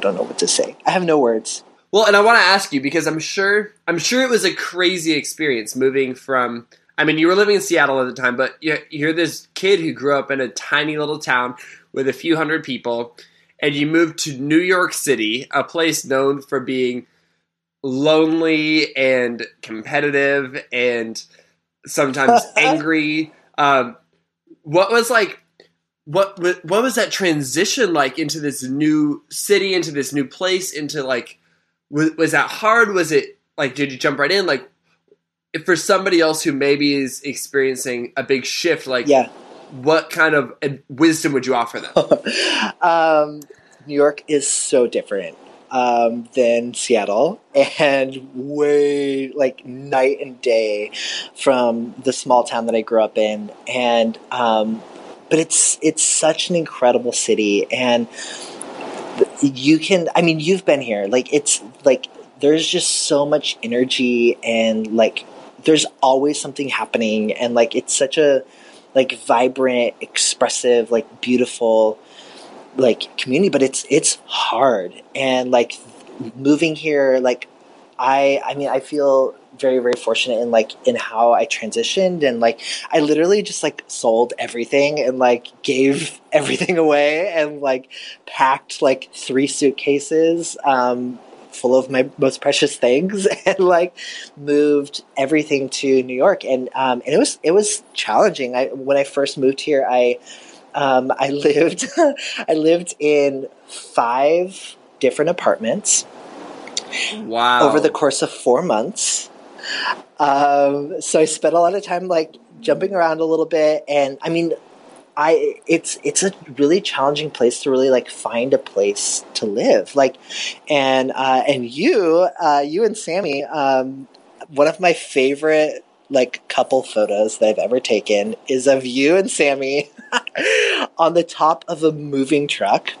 don't know what to say. I have no words. Well, and I want to ask you, because I'm sure it was a crazy experience moving from, I mean, you were living in Seattle at the time, but you're this kid who grew up in a tiny little town with a few hundred people. and you moved to New York City, a place known for being lonely and competitive and sometimes angry. What was that transition like into this new city, into this new place, into like, was that hard? Was it like, did you jump right in? Like, if for somebody else who maybe is experiencing a big shift, like, yeah, what kind of wisdom would you offer them? New York is so different than Seattle, and way like night and day from the small town that I grew up in. And but it's such an incredible city, and you can, I mean, you've been here. Like, it's like there's just so much energy, and like there's always something happening, and like it's such a like vibrant, expressive, like beautiful, like community. But it's hard, and like moving here, like I mean, I feel very, very fortunate in like in how I transitioned, and like I literally just like sold everything and like gave everything away, and like packed like 3 suitcases full of my most precious things, and like moved everything to New York. And it was challenging. When I first moved here, I lived in 5 different apartments. Wow. Over the course of 4 months. So I spent a lot of time like jumping around a little bit, and I mean, it's a really challenging place to really like find a place to live. Like, and you and Sammy, one of my favorite like couple photos that I've ever taken is of you and Sammy on the top of a moving truck.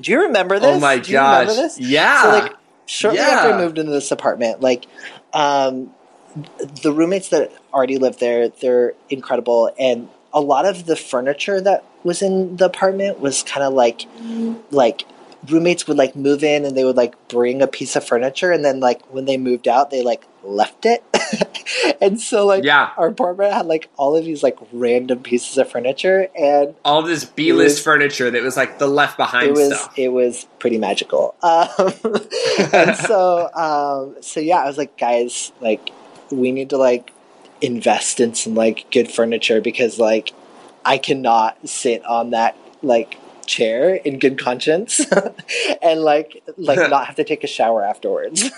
Do you remember this? Oh my gosh. Do you remember this? Yeah. So like shortly after I moved into this apartment, like, the roommates that already lived there, they're incredible. And a lot of the furniture that was in the apartment was kind of like roommates would like move in, and they would like bring a piece of furniture, and then like when they moved out, they like left it. And so like our apartment had like all of these like random pieces of furniture, and all this B-list furniture that was like the left behind stuff. It was pretty magical. And so yeah, I was like, guys, like we need to like invest in some like good furniture, because like I cannot sit on that like chair in good conscience and like not have to take a shower afterwards.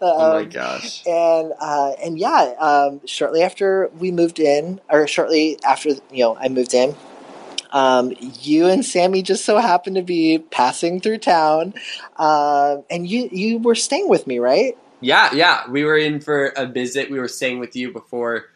Oh my gosh. And yeah, shortly after, you know, I moved in, you and Sammy just so happened to be passing through town, and you were staying with me, right? Yeah. We were in for a visit. We were staying with you before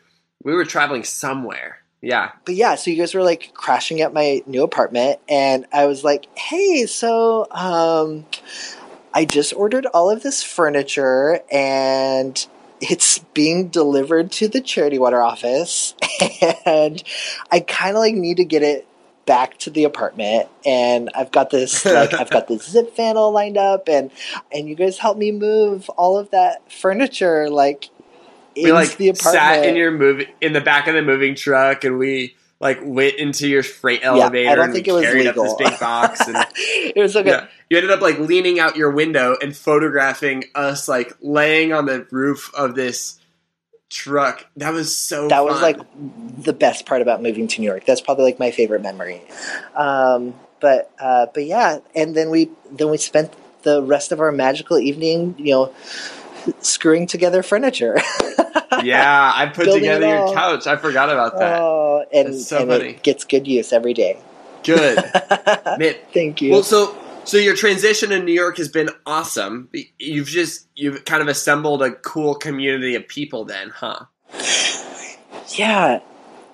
we were traveling somewhere. Yeah. But yeah, so you guys were like crashing at my new apartment, and I was like, hey, so I just ordered all of this furniture, and it's being delivered to the Charity Water office, and I kind of like need to get it back to the apartment, and I've got this zip fan all lined up, and you guys helped me move all of that furniture like into the apartment. Sat in the back of the moving truck, and we like went into your freight elevator. Yeah, I don't think it was legal. Up this big box, and it was so good. Yeah, you ended up like leaning out your window and photographing us like laying on the roof of this truck. That was so fun. Was like the best part about moving to New York. That's probably like my favorite memory. But yeah, and then we spent the rest of our magical evening, you know, screwing together furniture. Yeah, I put together your couch. I forgot about that. Oh, and that's so funny. It gets good use every day. Good. Man. Thank you. Well, so your transition in New York has been awesome. You've kind of assembled a cool community of people then, huh? Yeah.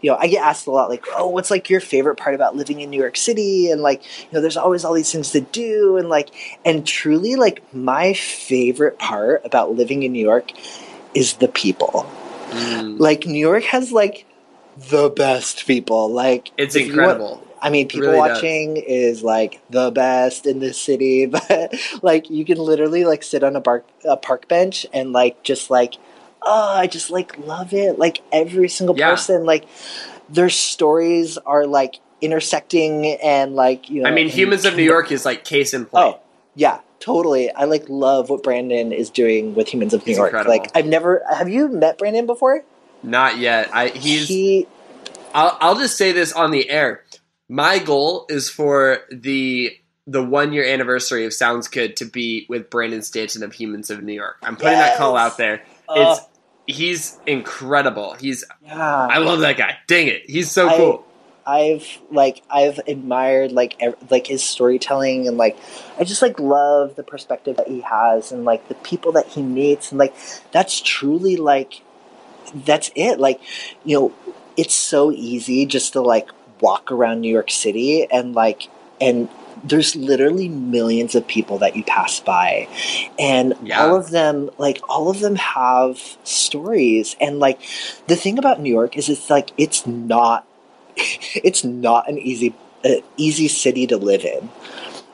You know, I get asked a lot like, oh, what's like your favorite part about living in New York City? And like, you know, there's always all these things to do. And like, and truly like my favorite part about living in New York is the people. Mm. Like New York has like the best people. Like it's incredible. I mean, people really watching is like the best in this city, but like you can literally like sit on a park bench and like just like, oh, I just like love it. Like every single person, like their stories are like intersecting and like, you know. I mean, Humans of New York is like case in point. Oh, yeah, totally. I like love what Brandon is doing with Humans of New York. Incredible. Like, I've never, have you met Brandon before? Not yet. I'll just say this on the air. My goal is for the 1-year anniversary of Sounds Good to be with Brandon Stanton of Humans of New York. I'm putting that call out there. He's incredible. I love that guy. Dang it. He's so cool. I've admired like his storytelling, and like I just like love the perspective that he has, and like the people that he meets, and like that's truly like that's it. Like, you know, it's so easy just to like walk around New York City and there's literally millions of people that you pass by, and all of them have stories. And like the thing about New York is it's like it's not an easy city to live in.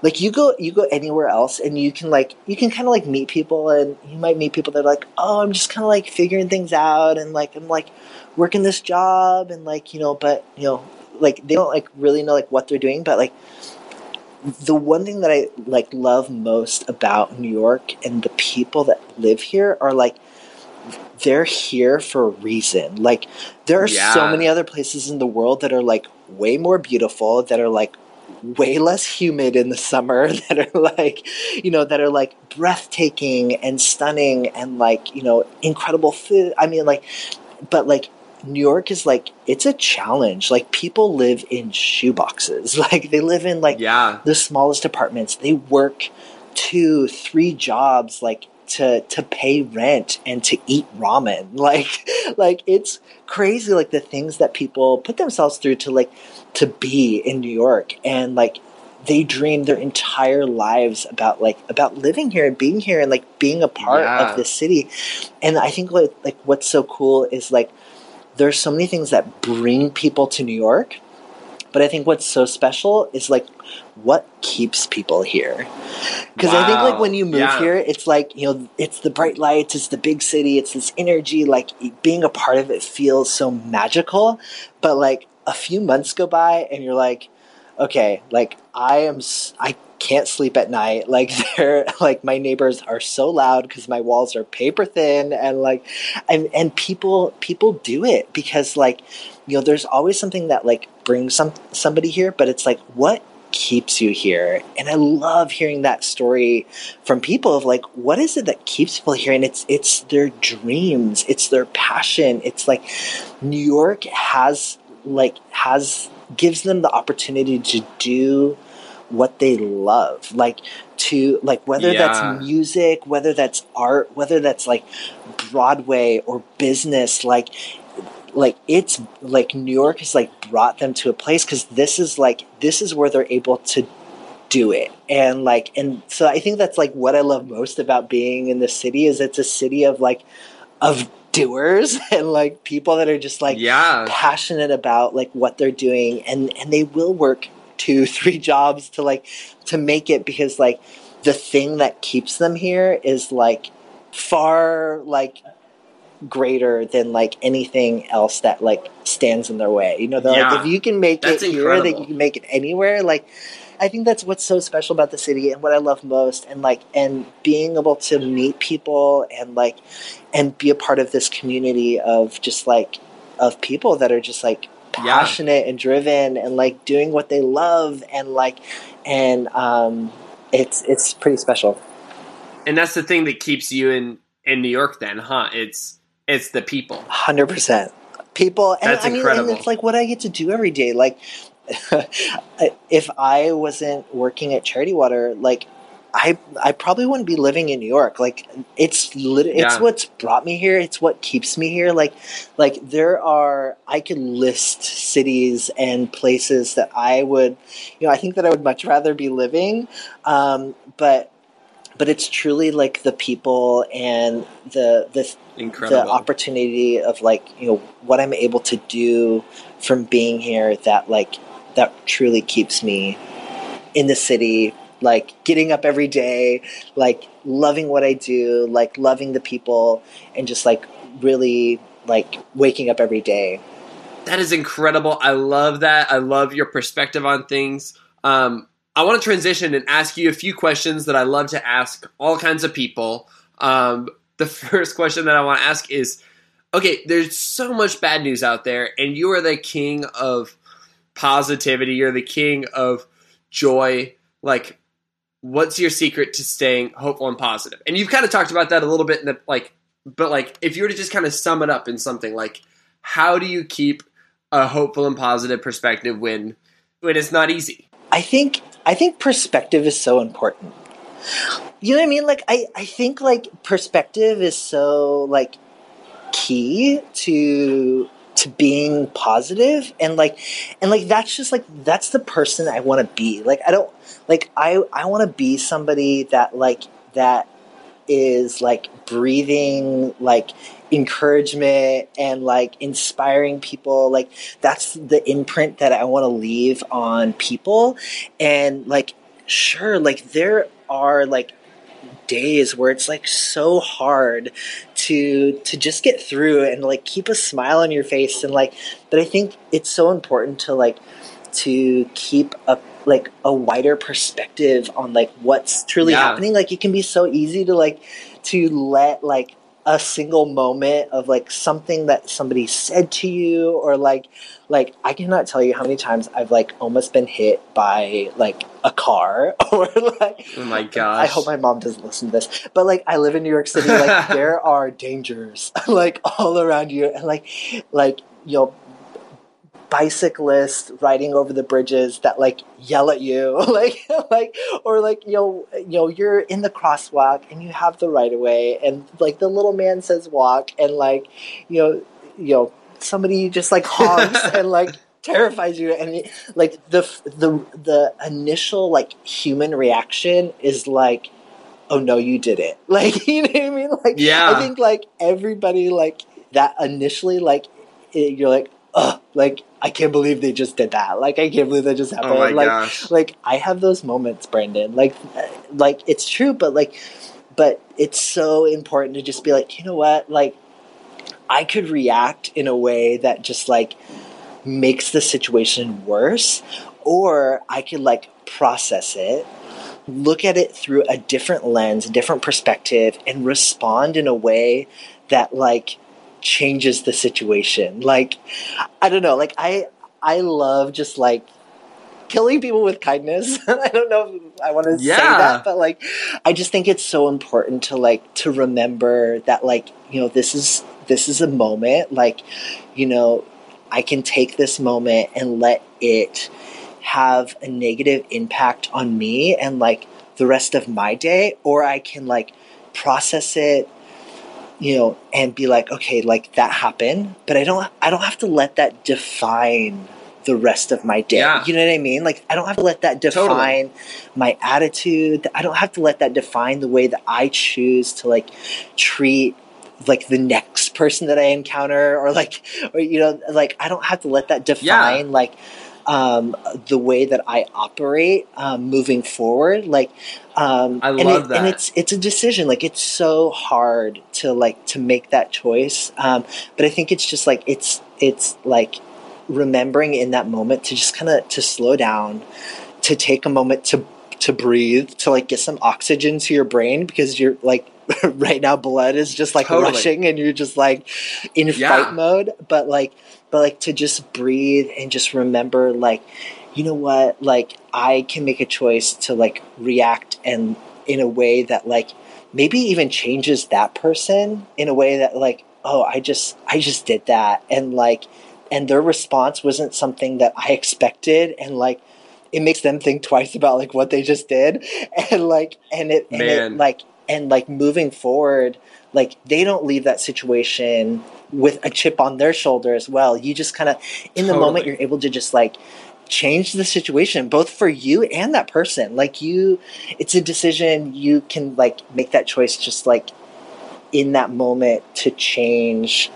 Like you go anywhere else and you can kind of like meet people, and you might meet people that are like, oh, I'm just kind of like figuring things out, and like I'm like working this job, and like, you know, but you know, like they don't like really know like what they're doing. But like the one thing that I like love most about New York and the people that live here are like they're here for a reason. Like there are so many other places in the world that are like way more beautiful, that are like way less humid in the summer, that are like, you know, that are like breathtaking and stunning and like, you know, incredible food. I mean, like, but like New York is like, it's a challenge. Like people live in shoeboxes. Like they live in like the smallest apartments. They work 2-3 jobs, like to pay rent and to eat ramen. Like it's crazy. Like the things that people put themselves through to like, to be in New York. And like, they dream their entire lives about living here and being here and like being a part of this city. And I think like what's so cool is like, there's so many things that bring people to New York, but I think what's so special is like what keeps people here. Because I think like when you move here, it's like, you know, it's the bright lights, it's the big city, it's this energy, like being a part of it feels so magical. But like a few months go by and you're like, okay, like I can't sleep at night. Like they're like my neighbors are so loud because my walls are paper thin, and like and people do it because like, you know, there's always something that like brings somebody here, but it's like what keeps you here. And I love hearing that story from people of like what is it that keeps people here, and it's their dreams, it's their passion. It's like New York gives them the opportunity to do what they love, like to like whether that's music, whether that's art, whether that's like Broadway or business, like it's like New York has like brought them to a place because this is where they're able to do it. And like, and so I think that's like what I love most about being in this city is it's a city of like of doers and like people that are just like passionate about like what they're doing, and they will work 2-3 jobs to like to make it, because like the thing that keeps them here is like far like greater than like anything else that like stands in their way, you know. Like if you can make that's it incredible. Here, that you can make it anywhere. Like I think that's what's so special about the city and what I love most, and like and being able to meet people and like and be a part of this community of just like of people that are just like passionate and driven and like doing what they love, and like and it's pretty special. And that's the thing that keeps you in New York then, huh? It's the people. 100% people. And that's incredible. And it's like what I get to do every day. Like if I wasn't working at Charity Water, like I probably wouldn't be living in New York. Like it's what's brought me here. It's what keeps me here. Like there are, I could list cities and places that I would, you know, I think that I would much rather be living. But it's truly like the people and the opportunity of like, you know, what I'm able to do from being here that like, that truly keeps me in the city. Like getting up every day, like loving what I do, like loving the people, and just like really like waking up every day That is incredible. I love that. I love your perspective on things. I want to transition and ask you a few questions that I love to ask all kinds of people. The first question that I want to ask is, okay, there's so much bad news out there, and you are the king of positivity. You're the king of joy. Like, what's your secret to staying hopeful and positive? And you've kind of talked about that a little bit in the, but if you were to just kind of sum it up in something, like, how do you keep a hopeful and positive perspective when it's not easy? I think perspective is so important. You know what I mean? Like, I think, like, perspective is so, like, key to being positive, and that's just, like, that's the person I want to be. Like, I don't, like, I want to be somebody that is, like, breathing, like, encouragement and, like, inspiring people. Like, that's the imprint that I want to leave on people. And, like, sure, like, there are, like, days where it's, like, so hard to just get through and, like, keep a smile on your face, and, like, but I think it's so important to, like, to keep a, like, a wider perspective on, like, what's truly happening. Like, it can be so easy to, like, to let, like, a single moment of, like, something that somebody said to you, or like I cannot tell you how many times I've, like, almost been hit by, like, a car, or, like, oh my gosh, I hope my mom doesn't listen to this, but, like, I live in New York City, like, there are dangers, like, all around you, and like you know, bicyclists riding over the bridges that, like, yell at you, like, or, like, you know, you're in the crosswalk and you have the right of way, and, like, the little man says walk, and, like, you know, somebody just, like, honks and, like, terrifies you, and it, like, the initial, like, human reaction is, like, oh no, you did it, like, you know what I mean? Like, yeah. I think, like, everybody, like, that initially, like, you're like, ugh, like, I can't believe they just did that. Like, I can't believe that just happened. Oh my gosh. Like, I have those moments, Brandon. Like, it's true, but it's so important to just be like, you know what? Like, I could react in a way that just, like, makes the situation worse, or I could, like, process it, look at it through a different lens, a different perspective, and respond in a way that, like, changes the situation. Like, I don't know, like, I love just, like, killing people with kindness. I don't know if I want to say that, but, like, I just think it's so important to, like, to remember that, like, you know, this is a moment, like, you know, I can take this moment and let it have a negative impact on me and, like, the rest of my day, or I can, like, process it, you know, and be like, okay, like, that happened, but I don't have to let that define the rest of my day. Yeah. You know what I mean? Like, I don't have to let that define my attitude. I don't have to let that define the way that I choose to, like, treat, like, the next person that I encounter, or, like, or, you know, like, I don't have to let that define, like, the way that I operate moving forward. Like, I love that. And it's a decision. Like, it's so hard to, like, to make that choice. But I think it's just, like, it's like remembering in that moment to just kind of to slow down, to take a moment to breathe, to, like, get some oxygen to your brain, because you're, like, right now blood is just, like, rushing, and you're just, like, in fight mode. But like to just breathe and just remember, like, you know what, like, I can make a choice to, like, react and in a way that, like, maybe even changes that person in a way that, like, oh, I just did that, and, like, and their response wasn't something that I expected, and, like, it makes them think twice about, like, what they just did, and, like, and moving forward, like, they don't leave that situation with a chip on their shoulder as well. You just kind of, in the moment, you're able to just, like, change the situation, both for you and that person. Like, you, it's a decision. You can, like, make that choice just, like, in that moment to change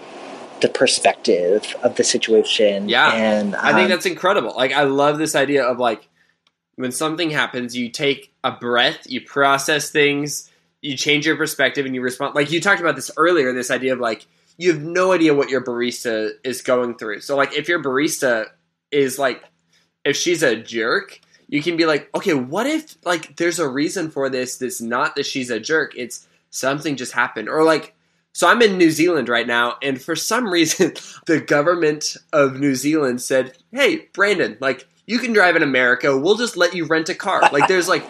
the perspective of the situation. Yeah. And I think that's incredible. Like, I love this idea of, like, when something happens, you take a breath, you process things, you change your perspective, and you respond. Like, you talked about this earlier, this idea of, like, you have no idea what your barista is going through. So, like, if your barista is, like, if she's a jerk, you can be like, okay, what if, like, there's a reason for this that's not that she's a jerk. It's something just happened. Or, like, so I'm in New Zealand right now, and for some reason, the government of New Zealand said, hey, Brandon, like, you can drive in America. We'll just let you rent a car. Like, there's, like...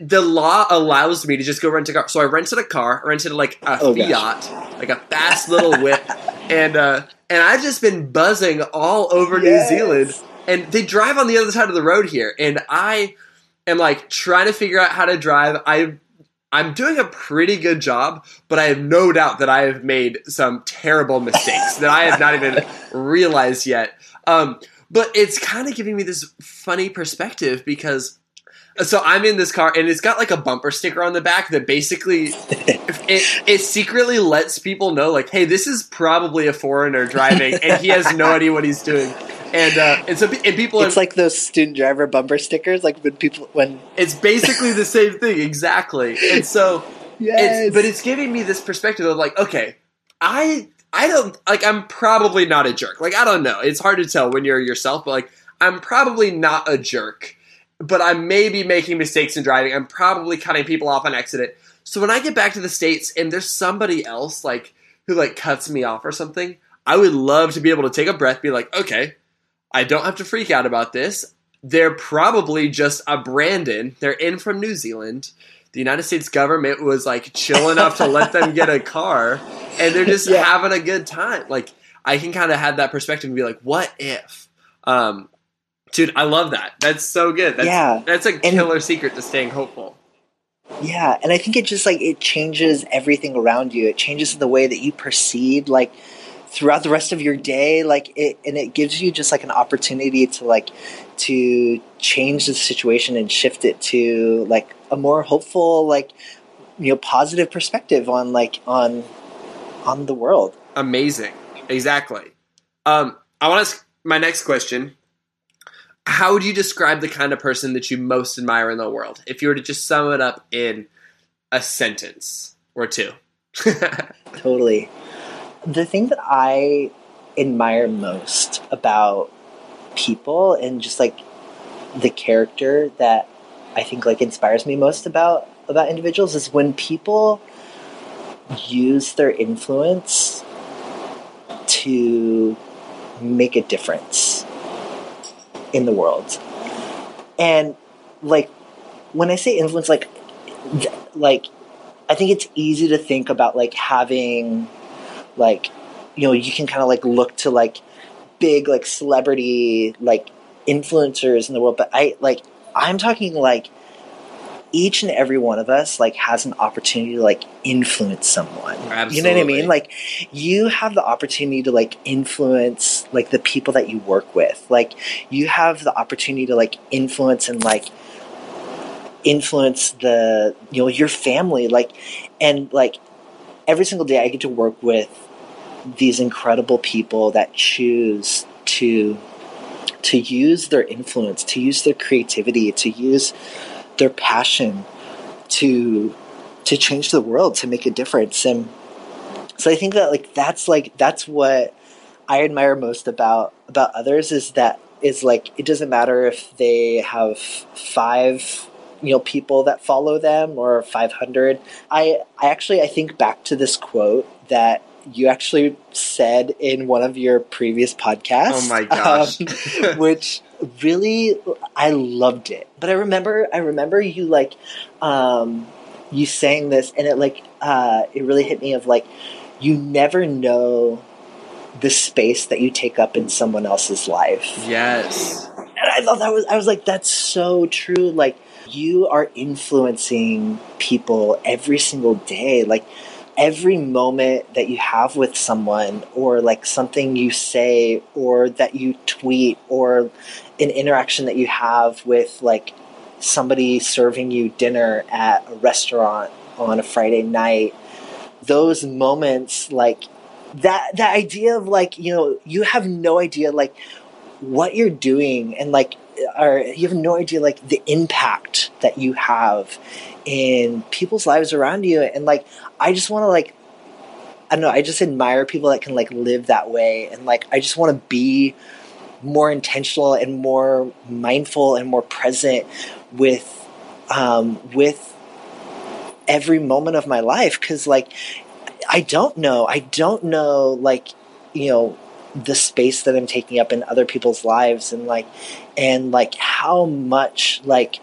The law allows me to just go rent a car. So I rented a car. I rented, like, a Fiat, like a fast little whip. And I've just been buzzing all over New Zealand. And they drive on the other side of the road here. And I am, like, trying to figure out how to drive. I'm doing a pretty good job, but I have no doubt that I have made some terrible mistakes that I have not even realized yet. But it's kind of giving me this funny perspective because – so I'm in this car, and it's got, like, a bumper sticker on the back that basically it secretly lets people know, like, hey, this is probably a foreigner driving, and he has no idea what he's doing. And people, it's like those student driver bumper stickers, like when it's basically the same thing, exactly. And so, but it's giving me this perspective of, like, okay, I don't, like, I'm probably not a jerk. Like, I don't know. It's hard to tell when you're yourself, but, like, I'm probably not a jerk. But I may be making mistakes in driving. I'm probably cutting people off on accident. So when I get back to the States and there's somebody else, like, who, like, cuts me off or something, I would love to be able to take a breath, be like, okay, I don't have to freak out about this. They're probably just a Brandon. They're in from New Zealand. The United States government was, like, chill enough to let them get a car, and they're just having a good time. Like, I can kind of have that perspective and be like, what if? Dude, I love that. That's so good. That's a killer secret to staying hopeful. Yeah, and I think it just, like, it changes everything around you. It changes the way that you perceive, like, throughout the rest of your day, like, it gives you just, like, an opportunity to, like, to change the situation and shift it to, like, a more hopeful, like, you know, positive perspective on, like, on the world. Amazing. Exactly. I want to ask my next question. How would you describe the kind of person that you most admire in the world? If you were to just sum it up in a sentence or two. Totally. The thing that I admire most about people and just, like, the character that I think, like, inspires me most about individuals is when people use their influence to make a difference in the world. And, like, when I say influence, like I think it's easy to think about, like, having, like, you know, you can kind of, like, look to, like, big, like, celebrity, like, influencers in the world, but I'm talking, like, each and every one of us, like, has an opportunity to, like, influence someone. Absolutely. You know what I mean? Like, you have the opportunity to, like, influence, like, the people that you work with. Like, you have the opportunity to, like, influence and, like, influence the, you know, your family. Like, and, like, every single day I get to work with these incredible people that choose to use their influence, to use their creativity, to use their passion to change the world, to make a difference. And so I think that, like, that's what I admire most about others is like, it doesn't matter if they have 5, you know, people that follow them or 500. I think back to this quote that you actually said in one of your previous podcasts. Oh my gosh. Which really, I loved it. But I remember you, like, you saying this, and it, like, it really hit me of, like, you never know the space that you take up in someone else's life. Yes. And I thought I was like, that's so true. Like, you are influencing people every single day. Like, every moment that you have with someone, or, like, something you say, or that you tweet, or an interaction that you have with, like, somebody serving you dinner at a restaurant on a Friday night, those moments, like, that idea of, like, you know, you have no idea, like, what you're doing, and, like, or you have no idea, like, the impact that you have in people's lives around you. And, like, I just want to, like, I don't know, I just admire people that can like live that way, and like I just want to be more intentional and more mindful and more present with every moment of my life, because like I don't know like, you know, the space that I'm taking up in other people's lives, and how much like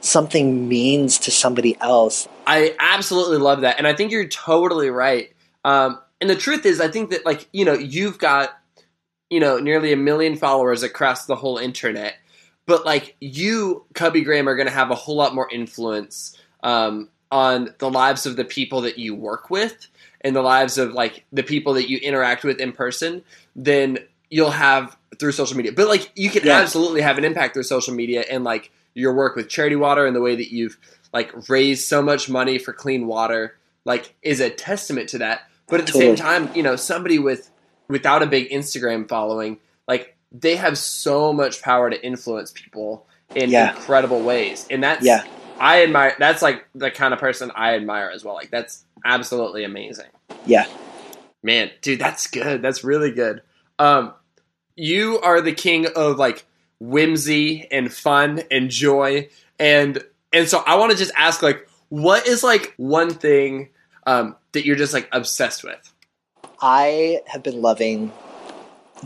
something means to somebody else. I absolutely love that. And I think you're totally right. And the truth is, I think that like, you know, you've got, you know, nearly 1 million followers across the whole internet, but like you, Cubby Graham, are going to have a whole lot more influence, on the lives of the people that you work with and the lives of like the people that you interact with in person than you'll have through social media. But like you can absolutely have an impact through social media and like your work with Charity Water and the way that you've like raised so much money for clean water, like is a testament to that. But at the same time, you know, somebody without a big Instagram following, like they have so much power to influence people in incredible ways. And that's, I admire, that's like the kind of person I admire as well. Like that's absolutely amazing. Yeah, man, dude, that's good. That's really good. You are the king of like whimsy and fun and joy. And so I want to just ask, like, what is like one thing that you're just like obsessed with? I have been loving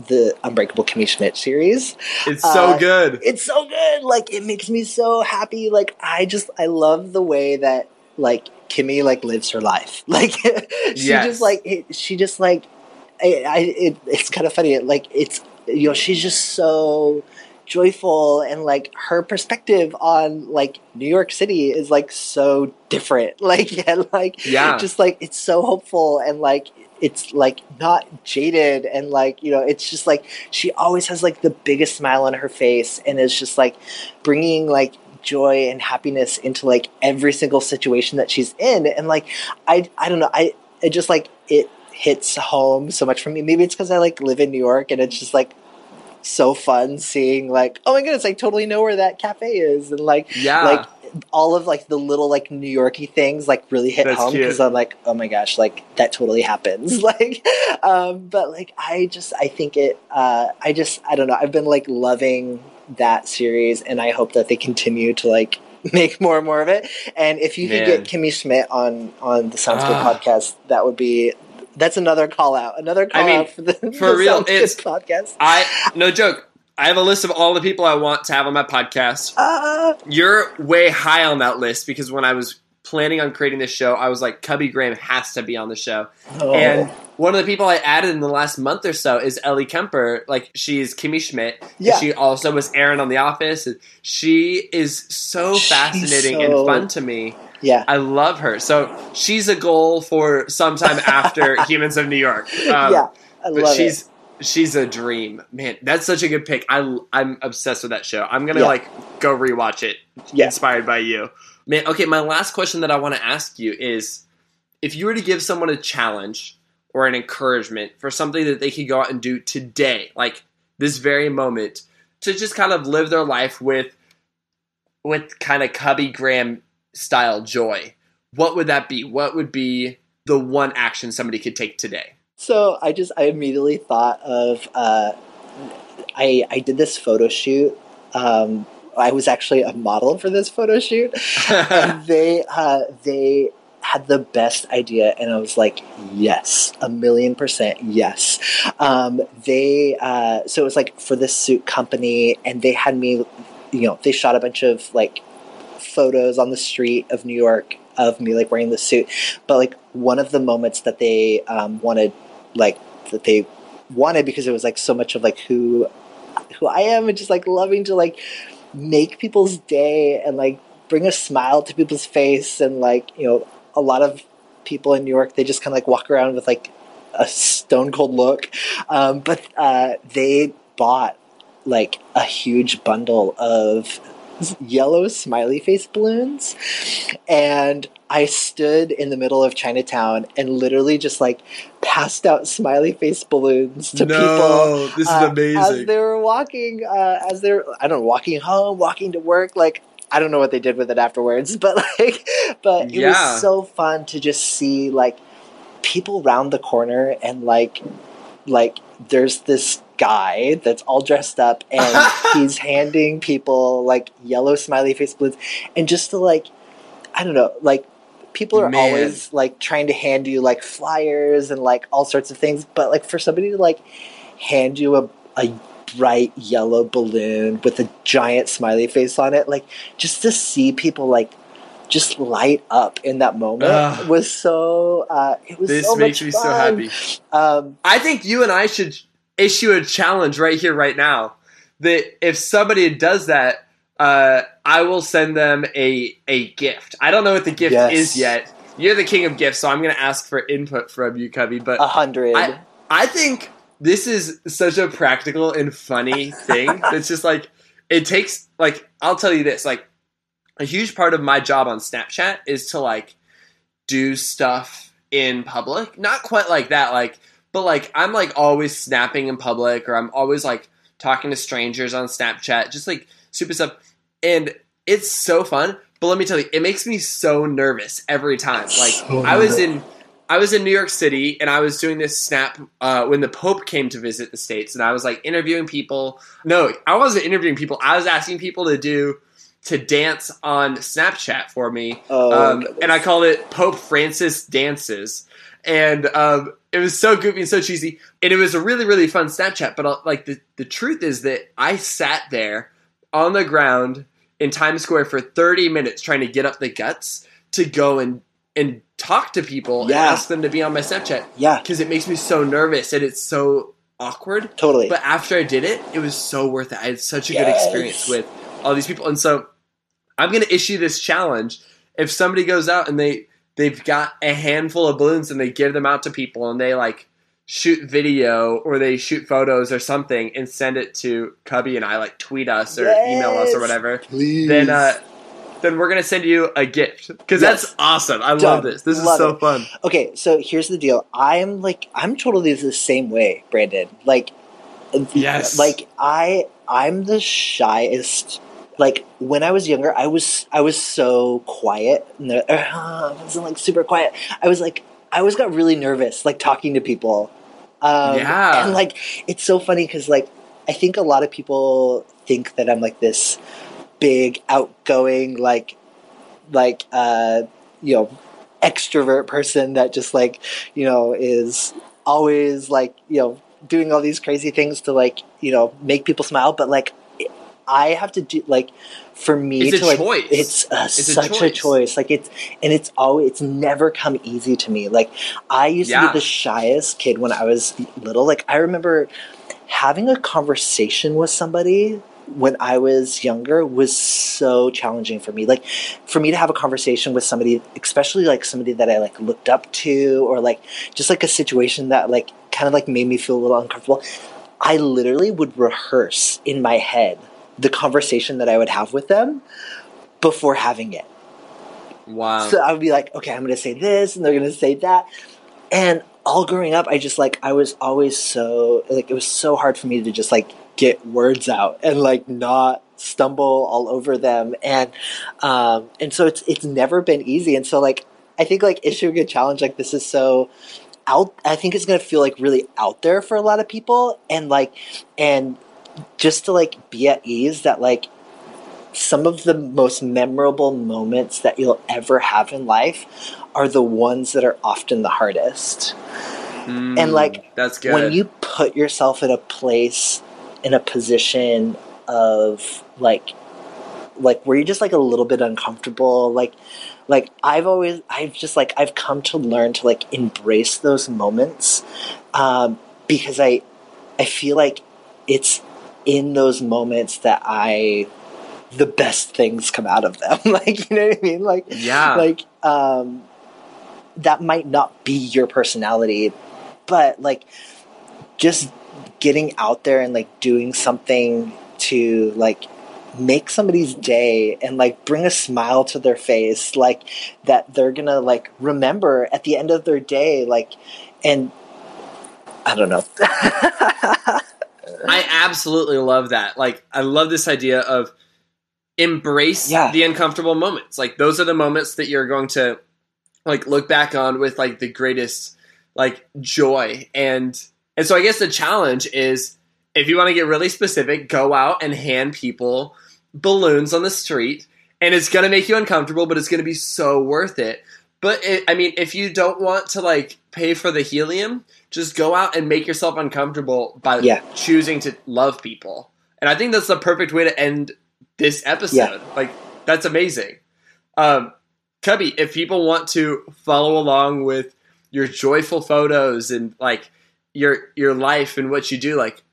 the Unbreakable Kimmy Schmidt series. It's so good. It's so good. Like it makes me so happy. Like I love the way that like Kimmy like lives her life. Like it's kind of funny. Like it's, you know, she's just so joyful, and like her perspective on like New York City is like so different. Like and like just like it's so hopeful, and like it's like not jaded, and like, you know, it's just like she always has like the biggest smile on her face, and is just like bringing like joy and happiness into like every single situation that she's in. And like I don't know, I just like it hits home so much for me. Maybe it's because I like live in New York, and it's just like so fun seeing like, oh my goodness, I totally know where that cafe is, and like like all of like the little like New York-y things like really hit That's home, because I'm like, oh my gosh, like that totally happens. Like but like I think it I don't know, I've been like loving that series, and I hope that they continue to like make more and more of it. And if you could get Kimmy Schmidt on the SoundsCloud podcast, that would be that's another call out. Another call out for the SoundsCloud podcast. No joke. I have a list of all the people I want to have on my podcast. You're way high on that list, because when I was planning on creating this show, I was like, Cubby Graham has to be on the show. Oh. And one of the people I added in the last month or so is Ellie Kemper. Like, she's Kimmy Schmidt. Yeah. She also was Erin on The Office. She is so fascinating and fun to me. Yeah, I love her. So she's a goal for sometime after Humans of New York. I love it. She's a dream, man. That's such a good pick. I'm obsessed with that show. I'm gonna like go rewatch it, inspired by you, man. Okay, my last question that I want to ask you is, if you were to give someone a challenge or an encouragement for something that they could go out and do today, like this very moment, to just kind of live their life with kind of Cubby Graham style joy, what would that be? What would be the one action somebody could take today? So I immediately thought of, I did this photo shoot. I was actually a model for this photo shoot. And they had the best idea, and I was like, yes, 1,000,000% yes. So it was like for this suit company, and they had me, you know, they shot a bunch of like photos on the street of New York of me like wearing the suit, but like one of the moments that they wanted, because it was like so much of like who I am, and just like loving to like make people's day and like bring a smile to people's face. And like, you know, a lot of people in New York, they just kind of like walk around with like a stone cold look, but they bought like a huge bundle of yellow smiley face balloons, and I stood in the middle of Chinatown and literally just like passed out smiley face balloons to people. This is amazing. As they were walking, walking home, walking to work. Like I don't know what they did with it afterwards, but it was so fun to just see like people round the corner and like there's this guy that's all dressed up and he's handing people like yellow smiley face balloons, and just to like, I don't know, like people are always like trying to hand you like flyers and like all sorts of things, but like for somebody to like hand you a bright yellow balloon with a giant smiley face on it, like just to see people like just light up in that moment was so it was this so makes much me fun. So happy. I think you and I should issue a challenge right here, right now, that if somebody does that, I will send them a gift. I don't know what the gift is yet. You're the king of gifts, so I'm going to ask for input from you, Cubby. But 100. I think this is such a practical and funny thing. That's just like, it takes, like, I'll tell you this, like, a huge part of my job on Snapchat is to, like, do stuff in public. Not quite like that, like, but, like, I'm, like, always snapping in public, or I'm always, like, talking to strangers on Snapchat. Just, like, super stuff. And it's so fun. But let me tell you, it makes me so nervous every time. Like, I was in New York City, and I was doing this snap when the Pope came to visit the States. And I was, like, interviewing people. No, I wasn't interviewing people. I was asking people to dance on Snapchat for me. And I called it Pope Francis Dances. And it was so goofy and so cheesy. And it was a really, really fun Snapchat. But, like, the truth is that I sat there on the ground in Times Square for 30 minutes trying to get up the guts to go and talk to people and ask them to be on my Snapchat. Yeah. Because it makes me so nervous, and it's so awkward. Totally. But after I did it, it was so worth it. I had such a good experience with all these people. And so I'm going to issue this challenge. If somebody goes out and they've got a handful of balloons and they give them out to people and they like shoot video or they shoot photos or something and send it to Cubby and I, like tweet us or email us or whatever, please. Then we're going to send you a gift, because that's awesome. I love this. This is so fun. Okay, so here's the deal. I'm totally the same way, Brandon. Like, yes. Like I'm the shyest. Like when I was younger, I was so quiet. I wasn't like super quiet. I always got really nervous, like talking to people. And like, it's so funny because like, I think a lot of people think that I'm like this big outgoing, extrovert person that just like, you know, is always like, you know, doing all these crazy things to like, you know, make people smile. But like, I have to do, like, for me to, like, choice. It's such a choice. Like, it's never come easy to me. Like, I used to be the shyest kid when I was little. Like, I remember having a conversation with somebody when I was younger was so challenging for me. Like, for me to have a conversation with somebody, especially, like, somebody that I, like, looked up to, or, like, just, like, a situation that, like, kind of, like, made me feel a little uncomfortable, I literally would rehearse in my head the conversation that I would have with them before having it. Wow. So I would be like, okay, I'm going to say this and they're going to say that. And all growing up, I just like, I was always so like, it was so hard for me to just like get words out and like not stumble all over them. And so it's never been easy. And so like, I think like issuing a challenge like this is so out. I think it's going to feel like really out there for a lot of people. And like, and just to like be at ease that like some of the most memorable moments that you'll ever have in life are the ones that are often the hardest. And like that's good. When you put yourself in a place, in a position of like where you're just like a little bit uncomfortable, like I've come to learn to like embrace those moments, because I feel like it's in those moments that the best things come out of them. Like, you know what I mean? Like, yeah. Like, that might not be your personality, but like just getting out there and like doing something to like make somebody's day and like bring a smile to their face, like that they're gonna like remember at the end of their day, like, and I don't know. I absolutely love that. Like, I love this idea of embrace the uncomfortable moments. Like, those are the moments that you're going to, like, look back on with, like, the greatest like joy. And so I guess the challenge is, if you want to get really specific, go out and hand people balloons on the street, and it's going to make you uncomfortable, but it's going to be so worth it. But if you don't want to like pay for the helium, just go out and make yourself uncomfortable by choosing to love people. And I think that's the perfect way to end this episode. Yeah. Like, that's amazing. Cubby, if people want to follow along with your joyful photos and like your life and what you do, like,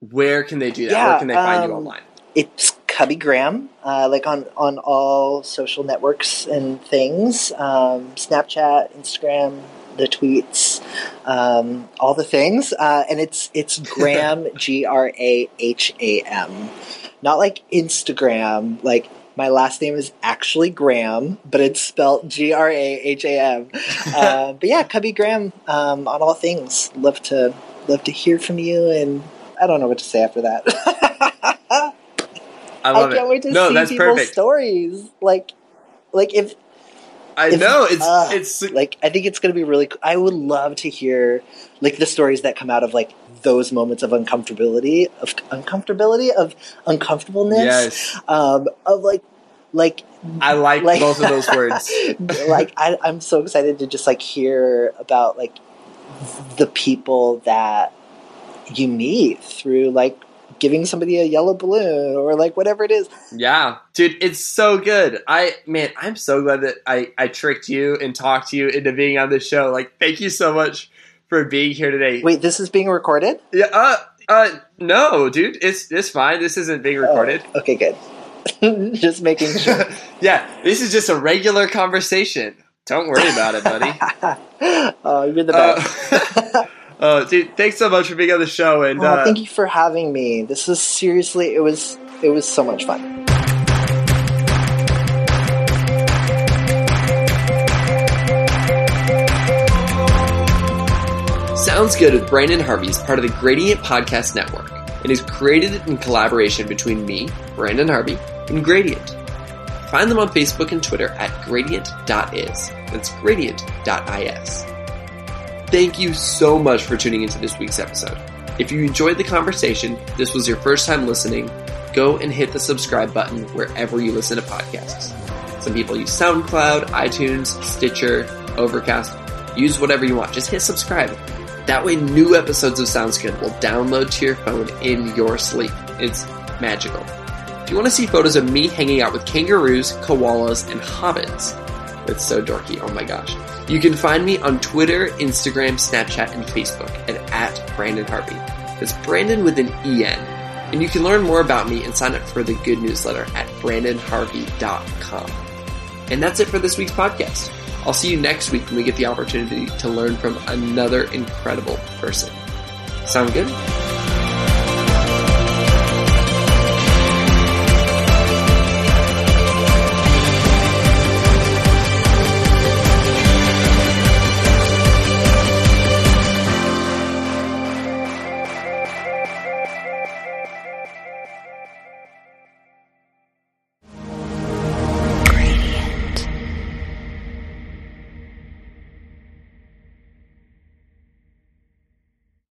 where can they do that? Yeah, where can they find you online? It's Cubby Graham, on all social networks and things, Snapchat, Instagram, the tweets, all the things, and it's Graham, Graham, not like Instagram, like. My last name is actually Graham, but it's spelled Graham. But yeah, Cubby Graham on all things. Love to hear from you, and I don't know what to say after that. I can't wait to see people's stories. I think it's going to be really cool. I would love to hear like the stories that come out of like those moments of uncomfortableness. Yes. I like both of those words. I'm so excited to just like hear about like the people that you meet through like giving somebody a yellow balloon or like whatever it is. Yeah, dude, it's so good. I'm so glad that I tricked you and talked you into being on this show. Like, thank you so much for being here today. Wait, this is being recorded? Yeah. No, dude, it's fine. This isn't being recorded. Oh, okay, good. Just making sure. Yeah, this is just a regular conversation. Don't worry about it, buddy. Oh, you're the best. Oh, dude, thanks so much for being on the show, and thank you for having me. This was seriously, it was so much fun. Sounds Good with Brandon Harvey is part of the Gradient Podcast Network and is created in collaboration between me, Brandon Harvey, and Gradient. Find them on Facebook and Twitter at gradient.is. That's gradient.is. Thank you so much for tuning into this week's episode. If you enjoyed the conversation, this was your first time listening, go and hit the subscribe button wherever you listen to podcasts. Some people use SoundCloud, iTunes, Stitcher, Overcast. Use whatever you want. Just hit subscribe. That way new episodes of Sounds Good will download to your phone in your sleep. It's magical. If you want to see photos of me hanging out with kangaroos, koalas, and hobbits, that's so dorky. Oh my gosh. You can find me on Twitter, Instagram, Snapchat, and Facebook at Brandon Harvey. That's Brandon with an E-N. And you can learn more about me and sign up for the good newsletter at BrandonHarvey.com. And that's it for this week's podcast. I'll see you next week when we get the opportunity to learn from another incredible person. Sound good?